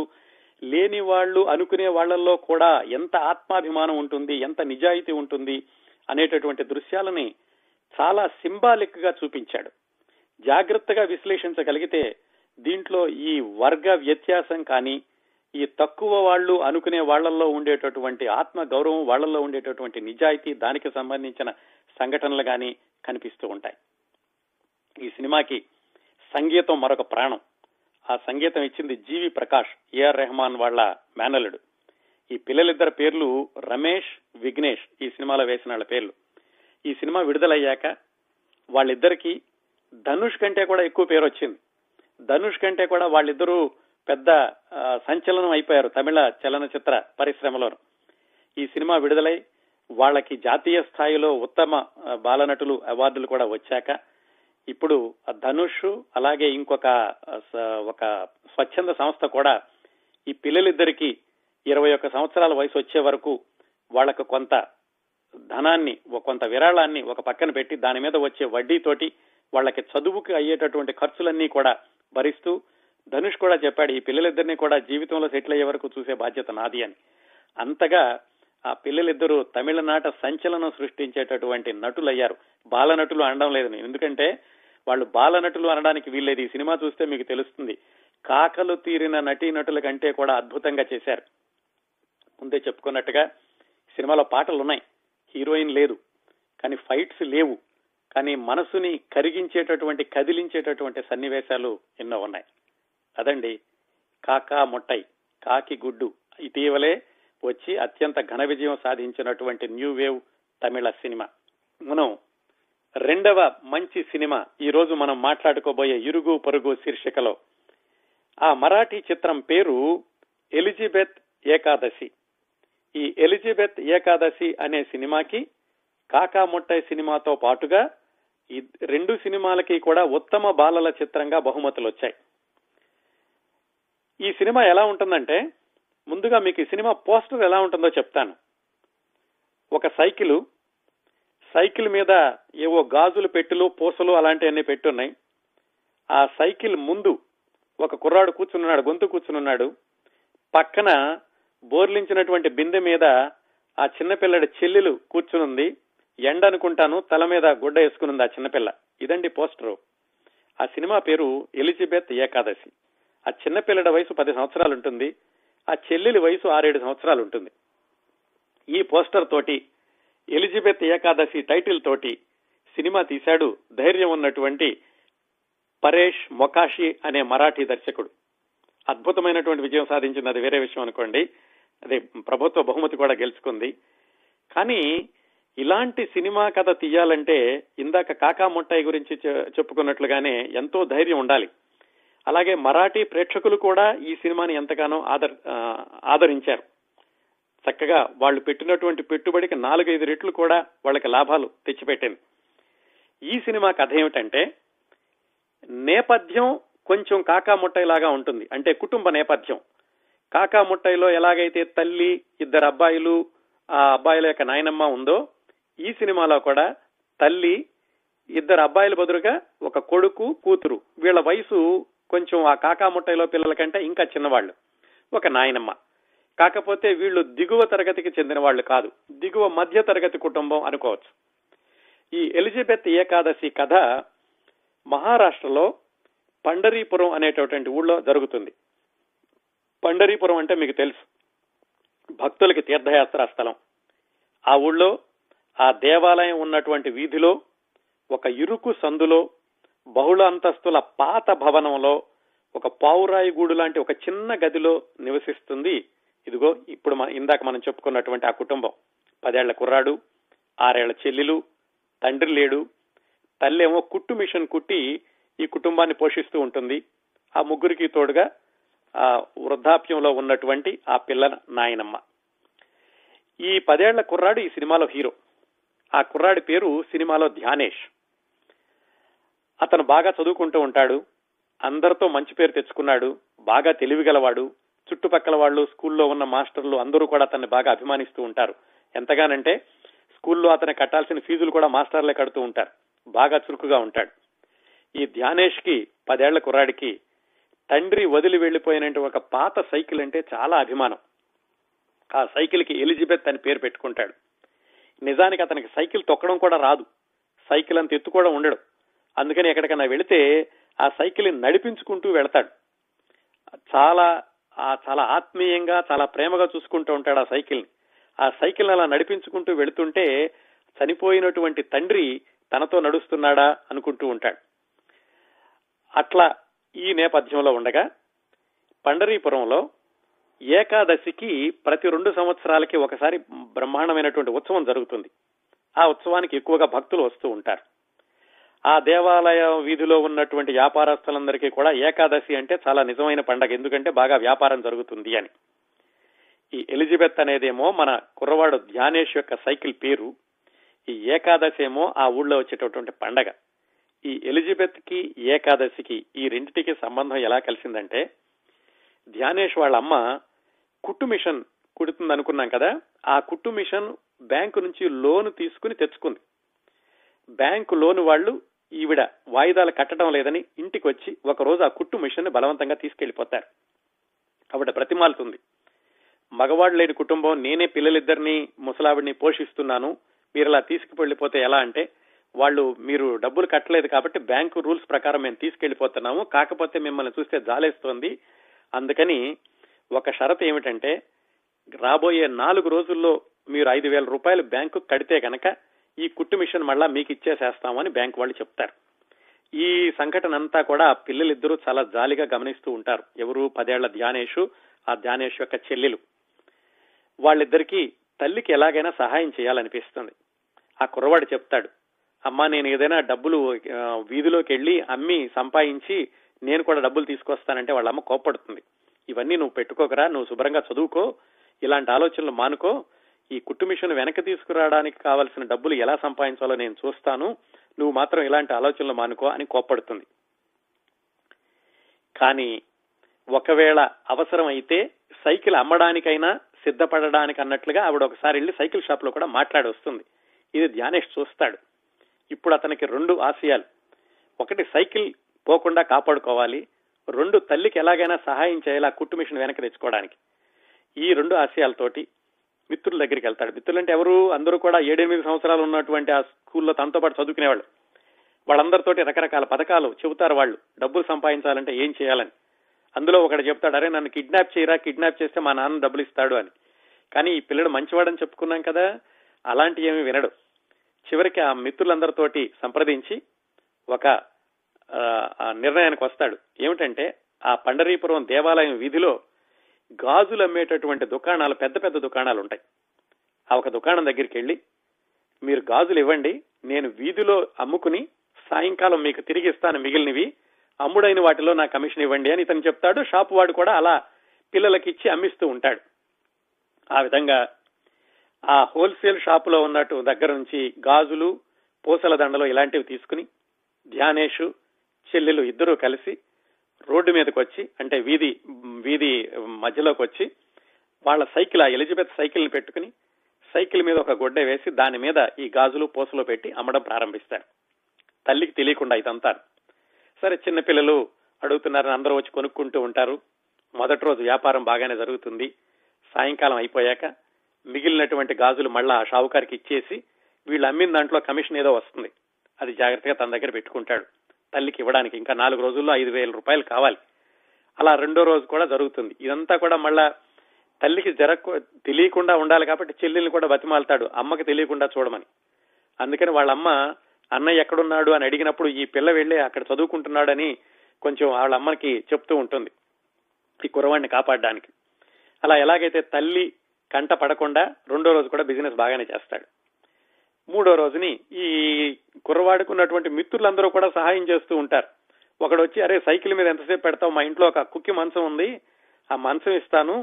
లేని వాళ్ళు అనుకునే వాళ్లలో కూడా ఎంత ఆత్మాభిమానం ఉంటుంది, ఎంత నిజాయితీ ఉంటుంది అనేటటువంటి దృశ్యాలని చాలా సింబాలిక్ గా చూపించాడు. జాగ్రత్తగా విశ్లేషించగలిగితే దీంట్లో ఈ వర్గ వ్యత్యాసం కానీ, ఈ తక్కువ వాళ్ళు అనుకునే వాళ్లలో ఉండేటటువంటి ఆత్మ గౌరవం, వాళ్లలో ఉండేటటువంటి నిజాయితీ, దానికి సంబంధించిన సంఘటనలు కానీ కనిపిస్తూ ఉంటాయి. ఈ సినిమాకి సంగీతం మరొక ప్రాణం. ఆ సంగీతం ఇచ్చింది జీవి ప్రకాష్, ఏఆర్ రెహమాన్ వాళ్ల మేనల్లుడు. ఈ పిల్లలిద్దరి పేర్లు రమేష్, విఘ్నేష్, ఈ సినిమాలో వేసిన వాళ్ళ పేర్లు. ఈ సినిమా విడుదలయ్యాక వాళ్ళిద్దరికీ ధనుష్ కంటే కూడా ఎక్కువ పేరు వచ్చింది. ధనుష్ కంటే కూడా వాళ్ళిద్దరూ పెద్ద సంచలనం అయిపోయారు తమిళ చలనచిత్ర పరిశ్రమలోను. ఈ సినిమా విడుదలై వాళ్ళకి జాతీయ స్థాయిలో ఉత్తమ బాలనటులు అవార్డులు కూడా వచ్చాక ఇప్పుడు ధనుష్ అలాగే ఇంకొక ఒక స్వచ్ఛంద సంస్థ కూడా ఈ పిల్లలిద్దరికీ ఇరవై ఒక్క సంవత్సరాల వయసు వచ్చే వరకు వాళ్ళకు కొంత ధనాన్ని, కొంత విరాళాన్ని ఒక పక్కన పెట్టి దాని మీద వచ్చే వడ్డీతోటి వాళ్ళకి చదువుకి అయ్యేటటువంటి ఖర్చులన్నీ కూడా భరిస్తూ ధనుష్ కూడా చెప్పాడు, ఈ పిల్లలిద్దరినీ కూడా జీవితంలో సెటిల్ అయ్యే వరకు చూసే బాధ్యత నాది అని. అంతగా ఆ పిల్లలిద్దరూ తమిళనాట సంచలనం సృష్టించేటటువంటి నటులయ్యారు. బాలనటులు అనడం లేదు నేను, ఎందుకంటే వాళ్ళు బాలనటులు అనడానికి వీల్లేదు. ఈ సినిమా చూస్తే మీకు తెలుస్తుంది, కాకలు తీరిన నటీనటుల కంటే కూడా అద్భుతంగా చేశారు. ముందే చెప్పుకున్నట్టుగా సినిమాలో పాటలు ఉన్నాయి, హీరోయిన్ లేదు, కానీ ఫైట్స్ లేవు, కానీ మనసుని కరిగించేటటువంటి కదిలించేటటువంటి సన్నివేశాలు ఎన్నో ఉన్నాయి. అదండి కాకా ముట్టాయి, కాకి గుడ్డు ఇటీవలే వచ్చి అత్యంత ఘన విజయం సాధించినటువంటి న్యూ వేవ్ తమిళ సినిమా. మనం రెండవ మంచి సినిమా ఈ రోజు మనం మాట్లాడుకోబోయే ఇరుగు పొరుగు శీర్షికలో ఆ మరాఠీ చిత్రం పేరు ఎలిజబెత్ ఏకాదశి. ఈ ఎలిజబెత్ ఏకాదశి అనే సినిమాకి కాకా ముట్టాయి సినిమాతో పాటుగా ఈ రెండు సినిమాలకి కూడా ఉత్తమ బాలల చిత్రంగా బహుమతులు వచ్చాయి. ఈ సినిమా ఎలా ఉంటుందంటే, ముందుగా మీకు ఈ సినిమా పోస్టర్ ఎలా ఉంటుందో చెప్తాను. ఒక సైకిల్, సైకిల్ మీద ఏవో గాజులు పెట్టులు పూసలు అలాంటివన్నీ పెట్టున్నాయి. ఆ సైకిల్ ముందు ఒక కుర్రాడు కూర్చునున్నాడు, గొంతు కూర్చునున్నాడు. పక్కన బోర్లించినటువంటి బిందె మీద ఆ చిన్నపిల్లడి చెల్లెలు కూర్చునుంది. ఎండ అనుకుంటాను, తల మీద గుడ్డ వేసుకునుంది ఆ చిన్నపిల్ల. ఇదండి పోస్టరు. ఆ సినిమా పేరు ఎలిజబెత్ ఏకాదశి. ఆ చిన్నపిల్లడి వయసు పది సంవత్సరాలు ఉంటుంది, ఆ చెల్లెలి వయసు ఆరేడు సంవత్సరాలు ఉంటుంది. ఈ పోస్టర్ తోటి ఎలిజబెత్ ఏకాదశి టైటిల్ తోటి సినిమా తీశాడు ధైర్యం ఉన్నటువంటి పరేష్ మొకాషి అనే మరాఠీ దర్శకుడు. అద్భుతమైనటువంటి విజయం సాధించింది, అది వేరే విషయం అనుకోండి, అది ప్రభుత్వ బహుమతి కూడా గెలుచుకుంది. కానీ ఇలాంటి సినిమా కథ తీయాలంటే ఇందాక కాకా ముట్టాయి గురించి చెప్పుకున్నట్లుగానే ఎంతో ధైర్యం ఉండాలి. అలాగే మరాఠీ ప్రేక్షకులు కూడా ఈ సినిమాని ఎంతగానో ఆదర్ ఆదరించారు చక్కగా వాళ్ళు పెట్టినటువంటి పెట్టుబడికి నాలుగైదు రెట్లు కూడా వాళ్ళకి లాభాలు తెచ్చిపెట్టింది. ఈ సినిమా కథ ఏమిటంటే, నేపథ్యం కొంచెం కాకా ముట్టాయిలాగా ఉంటుంది, అంటే కుటుంబ నేపథ్యం. కాకా ముట్టాయిలో ఎలాగైతే తల్లి, ఇద్దరు అబ్బాయిలు, ఆ అబ్బాయిల యొక్క నాయనమ్మ ఉందో, ఈ సినిమాలో కూడా తల్లి, ఇద్దరు అబ్బాయిల బదులుగా ఒక కొడుకు, కూతురు, వీళ్ళ వయసు కొంచెం ఆ కాకా ముట్టాయిలో పిల్లల కంటే ఇంకా చిన్నవాళ్ళు, ఒక నాయనమ్మ. కాకపోతే వీళ్ళు దిగువ తరగతికి చెందిన వాళ్ళు కాదు, దిగువ మధ్య తరగతి కుటుంబం అనుకోవచ్చు. ఈ ఎలిజబెత్ ఏకాదశి కథ మహారాష్ట్రలో పండరీపురం అనేటటువంటి ఊళ్ళో జరుగుతుంది. పండరీపురం అంటే మీకు తెలుసు, భక్తులకి తీర్థయాత్రా స్థలం. ఆ ఊళ్ళో ఆ దేవాలయం ఉన్నటువంటి వీధిలో ఒక ఇరుకు సందులో బహుళ అంతస్తుల పాత భవనంలో ఒక పావురాయి గూడు లాంటి ఒక చిన్న గదిలో నివసిస్తుంది. ఇదిగో ఇప్పుడు ఇందాక మనం చెప్పుకున్నటువంటి ఆ కుటుంబం. పదేళ్ల కుర్రాడు, ఆరేళ్ల చెల్లెలు, తండ్రి లేడు, తల్లేమో కుట్టు మిషన్ కుట్టి ఈ కుటుంబాన్ని పోషిస్తూ ఉంటుంది. ఆ ముగ్గురికి తోడుగా ఆ వృద్ధాప్యంలో ఉన్నటువంటి ఆ పిల్ల నాయనమ్మ. ఈ పదేళ్ల కుర్రాడు ఈ సినిమాలో హీరో. ఆ కుర్రాడి పేరు సినిమాలో ధ్యానేష్. అతను బాగా చదువుకుంటూ ఉంటాడు, అందరితో మంచి పేరు తెచ్చుకున్నాడు, బాగా తెలివిగలవాడు. చుట్టుపక్కల వాళ్ళు, స్కూల్లో ఉన్న మాస్టర్లు అందరూ కూడా అతన్ని బాగా అభిమానిస్తూ ఉంటారు. ఎంతగానంటే స్కూల్లో అతను కట్టాల్సిన ఫీజులు కూడా మాస్టర్లే కడుతూ ఉంటారు. బాగా చురుకుగా ఉంటాడు. ఈ ధ్యానేష్కి, పదేళ్ల కుర్రాడికి, తండ్రి వదిలి వెళ్లిపోయినట్టు ఒక పాత సైకిల్ అంటే చాలా అభిమానం. ఆ సైకిల్కి ఎలిజబెత్ అని పేరు పెట్టుకుంటాడు. నిజానికి అతనికి సైకిల్ తొక్కడం కూడా రాదు, సైకిల్ అంత ఎత్తు కూడా ఉండడు. అందుకని ఎక్కడికైనా వెళితే ఆ సైకిల్ని నడిపించుకుంటూ వెళతాడు. చాలా చాలా ఆత్మీయంగా, చాలా ప్రేమగా చూసుకుంటూ ఉంటాడు ఆ సైకిల్ని. ఆ సైకిల్ని అలా నడిపించుకుంటూ వెళుతుంటే చనిపోయినటువంటి తండ్రి తనతో నడుస్తున్నాడా అనుకుంటూ ఉంటాడు. అట్లా ఈ నేపథ్యంలో ఉండగా పండరీపురంలో ఏకాదశికి ప్రతి రెండు సంవత్సరాలకి ఒకసారి బ్రహ్మాండమైనటువంటి ఉత్సవం జరుగుతుంది. ఆ ఉత్సవానికి ఎక్కువగా భక్తులు వస్తూ ఉంటారు. ఆ దేవాలయ వీధిలో ఉన్నటువంటి వ్యాపారస్తులందరికీ కూడా ఏకాదశి అంటే చాలా నిజమైన పండగ, ఎందుకంటే బాగా వ్యాపారం జరుగుతుంది అని. ఈ ఎలిజబెత్ అనేదేమో మన కుర్రవాడు ధ్యానేష్ యొక్క సైకిల్ పేరు, ఈ ఏకాదశి ఏమో ఆ ఊళ్ళో వచ్చేటటువంటి పండగ. ఈ ఎలిజబెత్ కి ఏకాదశికి, ఈ రెండింటికి సంబంధం ఎలా కలిసిందంటే, ధ్యానేష్ వాళ్ళ అమ్మ కుట్టు మిషన్ కుడుతుంది అనుకున్నాం కదా, ఆ కుట్టు మిషన్ బ్యాంకు నుంచి లోన్ తీసుకుని తెచ్చుకుంది. బ్యాంకు లోన్ వాళ్ళు ఈవిడ వాయిదాలు కట్టడం లేదని ఇంటికి వచ్చి ఒకరోజు ఆ కుట్టు మిషన్ ని బలవంతంగా తీసుకెళ్లిపోతారు. ఆవిడ ప్రతిమాలుతుంది, మగవాడు లేని కుటుంబం, నేనే పిల్లలిద్దరిని ముసలావిడిని పోషిస్తున్నాను, మీరు ఇలా తీసుకువెళ్లిపోతే ఎలా అంటే, వాళ్ళు మీరు డబ్బులు కట్టలేదు కాబట్టి బ్యాంకు రూల్స్ ప్రకారం మేము తీసుకెళ్లిపోతున్నాము, కాకపోతే మిమ్మల్ని చూస్తే జాలేస్తోంది, అందుకని ఒక షరతు ఏమిటంటే రాబోయే నాలుగు రోజుల్లో మీరు ఐదు వేల రూపాయలు బ్యాంకు కడితే కనుక ఈ కుట్టు మిషన్ మళ్ళా మీకు ఇచ్చేసేస్తామని బ్యాంకు వాళ్ళు చెప్తారు. ఈ సంఘటన అంతా కూడా పిల్లలిద్దరూ చాలా జాలిగా గమనిస్తూ ఉంటారు. ఎవరు, పదేళ్ల ధ్యానేషు, ఆ ధ్యానేష్ యొక్క చెల్లెలు. వాళ్ళిద్దరికీ తల్లికి ఎలాగైనా సహాయం చేయాలనిపిస్తుంది. ఆ కుర్రవాడు చెప్తాడు, అమ్మ నేను ఏదైనా డబ్బులు వీధిలోకి వెళ్ళి అమ్మి సంపాదించి నేను కూడా డబ్బులు తీసుకొస్తానంటే వాళ్ళ అమ్మ కోప్పడుతుంది. ఇవన్నీ నువ్వు పెట్టుకోకరా, నువ్వు శుభ్రంగా చదువుకో, ఇలాంటి ఆలోచనలు మానుకో, ఈ కుట్టు మిషన్ వెనక్కి తీసుకురావడానికి కావాల్సిన డబ్బులు ఎలా సంపాదించాలో నేను చూస్తాను, నువ్వు మాత్రం ఇలాంటి ఆలోచనలు మానుకో అని కోప్పడుతుంది. కానీ ఒకవేళ అవసరం అయితే సైకిల్ అమ్మడానికైనా సిద్ధపడడానికి అన్నట్లుగా ఆవిడ ఒకసారి వెళ్ళి సైకిల్ షాప్ లో కూడా మాట్లాడి వస్తుంది. ఇది ధ్యానేష్ చూస్తాడు. ఇప్పుడు అతనికి రెండు ఆశయాలు, ఒకటి సైకిల్ పోకుండా కాపాడుకోవాలి, రెండు తల్లికి ఎలాగైనా సహాయం చేయాలి ఆ కుట్టు మిషన్ వెనక్కి తెచ్చుకోవడానికి. ఈ రెండు ఆశయాలతోటి మిత్రుల దగ్గరికి వెళ్తాడు. మిత్రులంటే ఎవరు, అందరూ కూడా ఏడెనిమిది సంవత్సరాలు ఉన్నటువంటి ఆ స్కూల్లో తనతో పాటు చదువుకునేవాళ్ళు. వాళ్ళందరితోటి రకరకాల పథకాలు చెబుతారు వాళ్ళు, డబ్బులు సంపాదించాలంటే ఏం చేయాలని. అందులో ఒకటి చెప్తాడు, అరే నన్ను కిడ్నాప్ చేయరా, కిడ్నాప్ చేస్తే మా నాన్న డబ్బులు ఇస్తాడు అని. కానీ ఈ పిల్లడు మంచివాడని చెప్పుకున్నాం కదా, అలాంటి ఏమి వినడు. చివరికి ఆ మిత్రులందరితోటి సంప్రదించి ఒక నిర్ణయానికి వస్తాడు. ఏమిటంటే, ఆ పండరీపురం దేవాలయం వీధిలో గాజులు అమ్మేటటువంటి దుకాణాలు, పెద్ద పెద్ద దుకాణాలు ఉంటాయి. ఆ ఒక దుకాణం దగ్గరికి వెళ్ళి, మీరు గాజులు ఇవ్వండి, నేను వీధిలో అమ్ముకుని సాయంకాలం మీకు తిరిగి ఇస్తాను, మిగిలినవి అమ్ముడైన వాటిలో నా కమిషన్ ఇవ్వండి అని ఇతను చెప్తాడు. షాపు వాడు కూడా అలా పిల్లలకిచ్చి అమ్మిస్తూ ఉంటాడు. ఆ విధంగా ఆ హోల్సేల్ షాపులో ఉన్నట్టు దగ్గర నుంచి గాజులు, పూసల దండలు ఇలాంటివి తీసుకుని ధ్యానేషు చెల్లెలు ఇద్దరూ కలిసి రోడ్డు మీదకి వచ్చి, అంటే వీధి వీధి మధ్యలోకి వచ్చి, వాళ్ళ సైకిల్, ఆ ఎలిజబెత్ సైకిల్ని పెట్టుకుని సైకిల్ మీద ఒక గొడ్డ వేసి దాని మీద ఈ గాజులు పూసలు పెట్టి అమ్మడం ప్రారంభిస్తారు. తల్లికి తెలియకుండా ఇదంతా. సరే, చిన్నపిల్లలు అడుగుతున్నారని అందరూ వచ్చి కొనుక్కుంటూ ఉంటారు. మొదటి రోజు వ్యాపారం బాగానే జరుగుతుంది. సాయంకాలం అయిపోయాక మిగిలినటువంటి గాజులు మళ్ళా ఆ షావుకారికి ఇచ్చేసి, వీళ్ళు అమ్మిన దాంట్లో కమిషన్ ఏదో వస్తుంది, అది జాగ్రత్తగా తన దగ్గర పెట్టుకుంటాడు తల్లికి ఇవ్వడానికి. ఇంకా నాలుగు రోజుల్లో ఐదు వేల రూపాయలు కావాలి. అలా రెండో రోజు కూడా జరుగుతుంది. ఇదంతా కూడా మళ్ళా తల్లికి జరగ తెలియకుండా ఉండాలి కాబట్టి చెల్లెల్ని కూడా బతిమాలతాడు, అమ్మకి తెలియకుండా చూడమని. అందుకని వాళ్ళ అమ్మ అన్నయ్య ఎక్కడున్నాడు అని అడిగినప్పుడు, ఈ పిల్ల వెళ్ళి అక్కడ చదువుకుంటున్నాడని కొంచెం వాళ్ళ అమ్మకి చెప్తూ ఉంటుంది, ఈ కురవాణ్ణి కాపాడడానికి. అలా ఎలాగైతే తల్లి కంట పడకుండా రెండో రోజు కూడా బిజినెస్ బాగానే చేస్తాడు. మూడో రోజుని ఈ కుర్రవాడుకున్నటువంటి మిత్రులందరూ కూడా సహాయం చేస్తూ ఉంటారు. ఒకడు వచ్చి, అరే సైకిల్ మీద ఎంతసేపు పెడతావు, మా ఇంట్లో ఒక కుక్కి మంచం ఉంది, ఆ మంచం ఇస్తాను,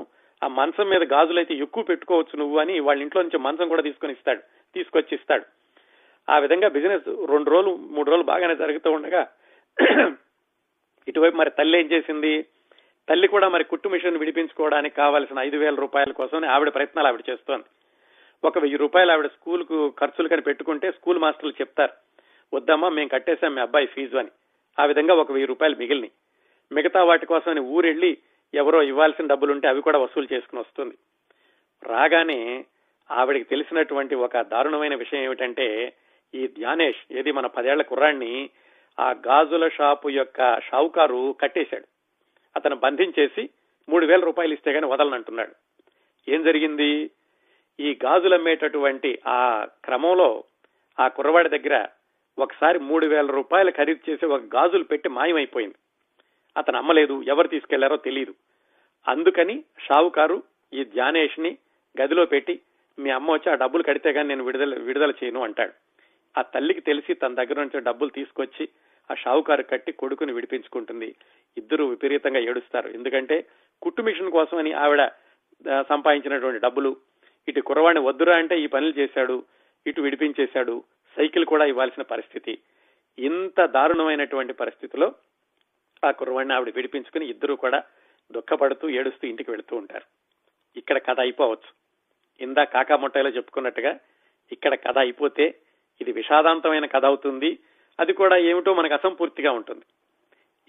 ఆ మంచం మీద గాజులైతే ఎక్కువ పెట్టుకోవచ్చు నువ్వు అని వాళ్ళ ఇంట్లో నుంచి మంచం కూడా తీసుకొని ఇస్తాడు తీసుకొచ్చి ఇస్తాడు. ఆ విధంగా బిజినెస్ రెండు రోజులు మూడు రోజులు బాగానే జరుగుతూ ఉండగా, ఇటువైపు మరి తల్లి ఏం చేసింది, తల్లి కూడా మరి కుట్టు మిషన్ విడిపించుకోవడానికి కావాల్సిన ఐదు వేల రూపాయల కోసం ఆవిడ ప్రయత్నాలు ఆవిడ చేస్తోంది. ఒక వెయ్యి రూపాయలు ఆవిడ స్కూల్కు ఖర్చులు కని పెట్టుకుంటే స్కూల్ మాస్టర్లు చెప్తారు, వద్దమ్మా మేము కట్టేశాం మీ అబ్బాయి ఫీజు అని. ఆ విధంగా ఒక వెయ్యి రూపాయలు మిగిలినాయి. మిగతా వాటి కోసం ఊరెళ్ళి ఎవరో ఇవ్వాల్సిన డబ్బులుంటే అవి కూడా వసూలు చేసుకుని వస్తుంది. రాగానే ఆవిడికి తెలిసినటువంటి ఒక దారుణమైన విషయం ఏమిటంటే, ఈ ధ్యానేష్, ఏది మన పదేళ్ల కుర్రాడిని, ఆ గాజుల షాపు యొక్క షావుకారు కట్టేశాడు. అతను బంధించేసి మూడు వేల రూపాయలు ఇస్తే గానీ వదలనంటున్నాడు. ఏం జరిగింది, ఈ గాజులు అమ్మేటటువంటి ఆ క్రమంలో ఆ కుర్రవాడి దగ్గర ఒకసారి మూడు వేల రూపాయలు ఖరీదు చేసి ఒక గాజులు పెట్టి మాయమైపోయింది. అతను అమ్మలేదు, ఎవరు తీసుకెళ్లారో తెలియదు. అందుకని షావుకారు ఈ ధ్యానేష్ ని గదిలో పెట్టి, మీ అమ్మ వచ్చి ఆ డబ్బులు కడితే గానీ నేను విడుదల విడుదల చేయను అంటాడు. ఆ తల్లికి తెలిసి తన దగ్గర నుంచి డబ్బులు తీసుకొచ్చి ఆ షావుకారు కట్టి కొడుకుని విడిపించుకుంటుంది. ఇద్దరు విపరీతంగా ఏడుస్తారు. ఎందుకంటే కుట్టు మిషన్ కోసమని ఆవిడ సంపాదించినటువంటి డబ్బులు, ఇటు కురవాణ్ణి వద్దురా అంటే ఈ పనులు చేశాడు, ఇటు విడిపించేశాడు, సైకిల్ కూడా ఇవ్వాల్సిన పరిస్థితి. ఇంత దారుణమైనటువంటి పరిస్థితిలో ఆ కురవాణ్ణి ఆవిడ విడిపించుకుని ఇద్దరు కూడా దుఃఖపడుతూ ఏడుస్తూ ఇంటికి వెళుతూ ఉంటారు. ఇక్కడ కథ అయిపోవచ్చు. ఇందా కాకామొట్టాయిలో చెప్పుకున్నట్టుగా ఇక్కడ కథ అయిపోతే ఇది విషాదాంతమైన కథ అవుతుంది. అది కూడా ఏమిటో మనకు అసంపూర్తిగా ఉంటుంది.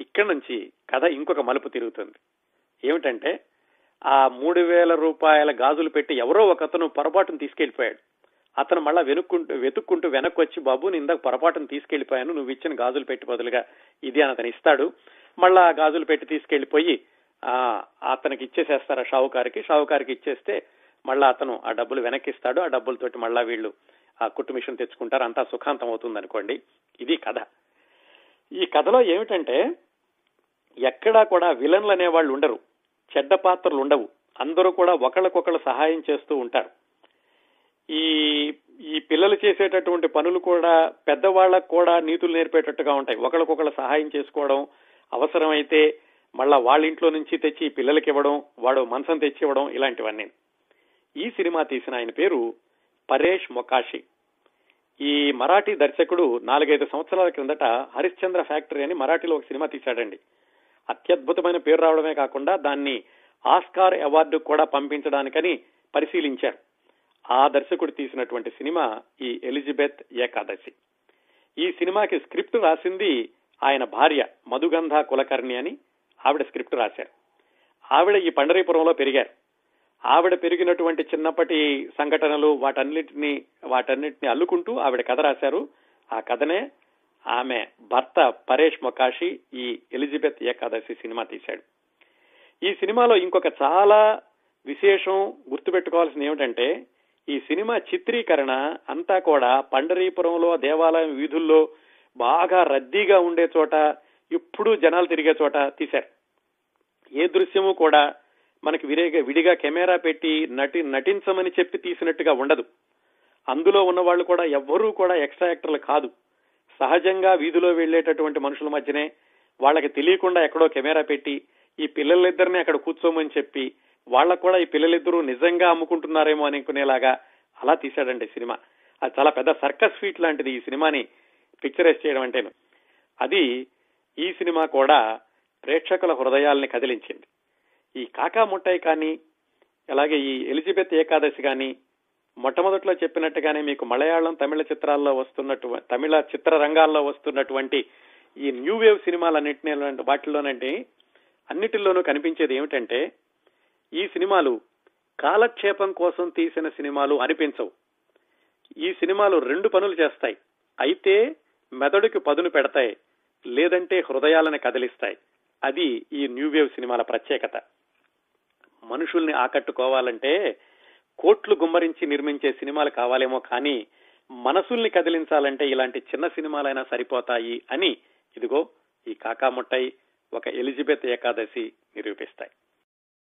ఇక్కడ నుంచి కథ ఇంకొక మలుపు తిరుగుతుంది. ఏమిటంటే, ఆ మూడు వేల రూపాయల గాజులు పెట్టి ఎవరో ఒకతను పొరపాటును తీసుకెళ్లిపోయాడు. అతను మళ్ళా వెనుక్కుంటూ వెతుక్కుంటూ వెనక్కి వచ్చి, బాబు ఇందాక పొరపాటును తీసుకెళ్లిపోయాను, నువ్వు ఇచ్చిన గాజులు పెట్టి బదులుగా ఇది అని అతను ఇస్తాడు. మళ్ళా ఆ గాజులు పెట్టి తీసుకెళ్లిపోయి ఆ అతనికి ఇచ్చేసేస్తారు, ఆ షావుకారికి. షావుకారికి ఇచ్చేస్తే మళ్ళా అతను ఆ డబ్బులు వెనక్కిస్తాడు. ఆ డబ్బులతోటి మళ్ళా వీళ్ళు ఆ కుట్టు మిషన్ తెచ్చుకుంటారు. అంతా సుఖాంతం అవుతుంది అనుకోండి. ఇది కథ. ఈ కథలో ఏమిటంటే, ఎక్కడా కూడా విలన్లు అనేవాళ్ళు ఉండరు, చెడ్డ పాత్రలు ఉండవు, అందరూ కూడా ఒకళ్ళకొకళ్ళు సహాయం చేస్తూ ఉంటారు. ఈ ఈ పిల్లలు చేసేటటువంటి పనులు కూడా పెద్దవాళ్ళకు కూడా నీతులు నేర్పేటట్టుగా ఉంటాయి. ఒకళ్ళకొకళ్ళు సహాయం చేసుకోవడం, అవసరమైతే మళ్ళా వాళ్ళ ఇంట్లో నుంచి తెచ్చి పిల్లలకి ఇవ్వడం, వాడు మనసం తెచ్చి ఇవ్వడం, ఇలాంటివన్నీ. ఈ సినిమా తీసిన ఆయన పేరు పరేష్ మొకాషి. ఈ మరాఠీ దర్శకుడు నాలుగైదు సంవత్సరాల క్రిందట హరిశ్చంద్ర ఫ్యాక్టరీ అని మరాఠీలో ఒక సినిమా తీశాడండి. అత్యద్భుతమైన పేరు రావడమే కాకుండా దాన్ని ఆస్కార్ అవార్డు కూడా పంపించడానికని పరిశీలించారు. ఆ దర్శకుడు తీసినటువంటి సినిమా ఈ ఎలిజబెత్ ఏకాదశి. ఈ సినిమాకి స్క్రిప్ట్ రాసింది ఆయన భార్య మధుగంధ కులకర్ణి అని, ఆవిడ స్క్రిప్ట్ రాశారు. ఆవిడ ఈ పండరీపురంలో పెరిగారు. ఆవిడ పెరిగినటువంటి చిన్నప్పటి సంఘటనలు వాటన్నిటిని వాటన్నిటిని అల్లుకుంటూ ఆవిడ కథ రాశారు. ఆ కథనే ఆమె భర్త పరేష్ మొకాషి ఈ ఎలిజబెత్ ఏకాదశి సినిమా తీశాడు. ఈ సినిమాలో ఇంకొక చాలా విశేషం గుర్తుపెట్టుకోవాల్సింది ఏమిటంటే, ఈ సినిమా చిత్రీకరణ అంతా కూడా పండరీపురంలో దేవాలయం వీధుల్లో బాగా రద్దీగా ఉండే చోట, ఎప్పుడూ జనాలు తిరిగే చోట తీశారు. ఏ దృశ్యము కూడా మనకి విరేగా విడిగా కెమెరా పెట్టి నటి నటించమని చెప్పి తీసినట్టుగా ఉండదు. అందులో ఉన్న వాళ్ళు కూడా ఎవ్వరూ కూడా ఎక్స్ట్రా యాక్టర్లు కాదు, సహజంగా వీధిలో వెళ్లేటటువంటి మనుషుల మధ్యనే వాళ్ళకి తెలియకుండా ఎక్కడో కెమెరా పెట్టి ఈ పిల్లలిద్దరిని అక్కడ కూర్చోమని చెప్పి వాళ్ళకు కూడా ఈ పిల్లలిద్దరూ నిజంగా అమ్ముకుంటున్నారేమో అనుకునేలాగా అలా తీశాడండి సినిమా. అది చాలా పెద్ద సర్కస్ ఫీట్ లాంటిది ఈ సినిమాని పిక్చరైజ్ చేయడం అంటేను. అది ఈ సినిమా కూడా ప్రేక్షకుల హృదయాల్ని కదిలించింది. ఈ కాకా ముట్టాయి కానీ, అలాగే ఈ ఎలిజబెత్ ఏకాదశి కానీ, మొట్టమొదట్లో చెప్పినట్టుగానే మీకు మలయాళం తమిళ చిత్రాల్లో వస్తున్నట్టు తమిళ చిత్ర రంగాల్లో వస్తున్నటువంటి ఈ న్యూ వేవ్ సినిమాలన్నింటినీ వాటిల్లోనంటే అన్నిటిల్లోనూ కనిపించేది ఏమిటంటే, ఈ సినిమాలు కాలక్షేపం కోసం తీసిన సినిమాలు అనిపించవు. ఈ సినిమాలు రెండు పనులు చేస్తాయి, అయితే మెదడుకి పదును పెడతాయి, లేదంటే హృదయాలను కదిలిస్తాయి. అది ఈ న్యూ వేవ్ సినిమాల ప్రత్యేకత. మనుషుల్ని ఆకట్టుకోవాలంటే కోట్లు గుమ్మరించి నిర్మించే సినిమాలు కావాలేమో, కానీ మనసుల్ని కదిలించాలంటే ఇలాంటి చిన్న సినిమాలైనా సరిపోతాయి అని ఇదిగో ఈ కాకా ముట్టాయి, ఒక ఎలిజబెత్ ఏకాదశి నిరూపిస్తాయి.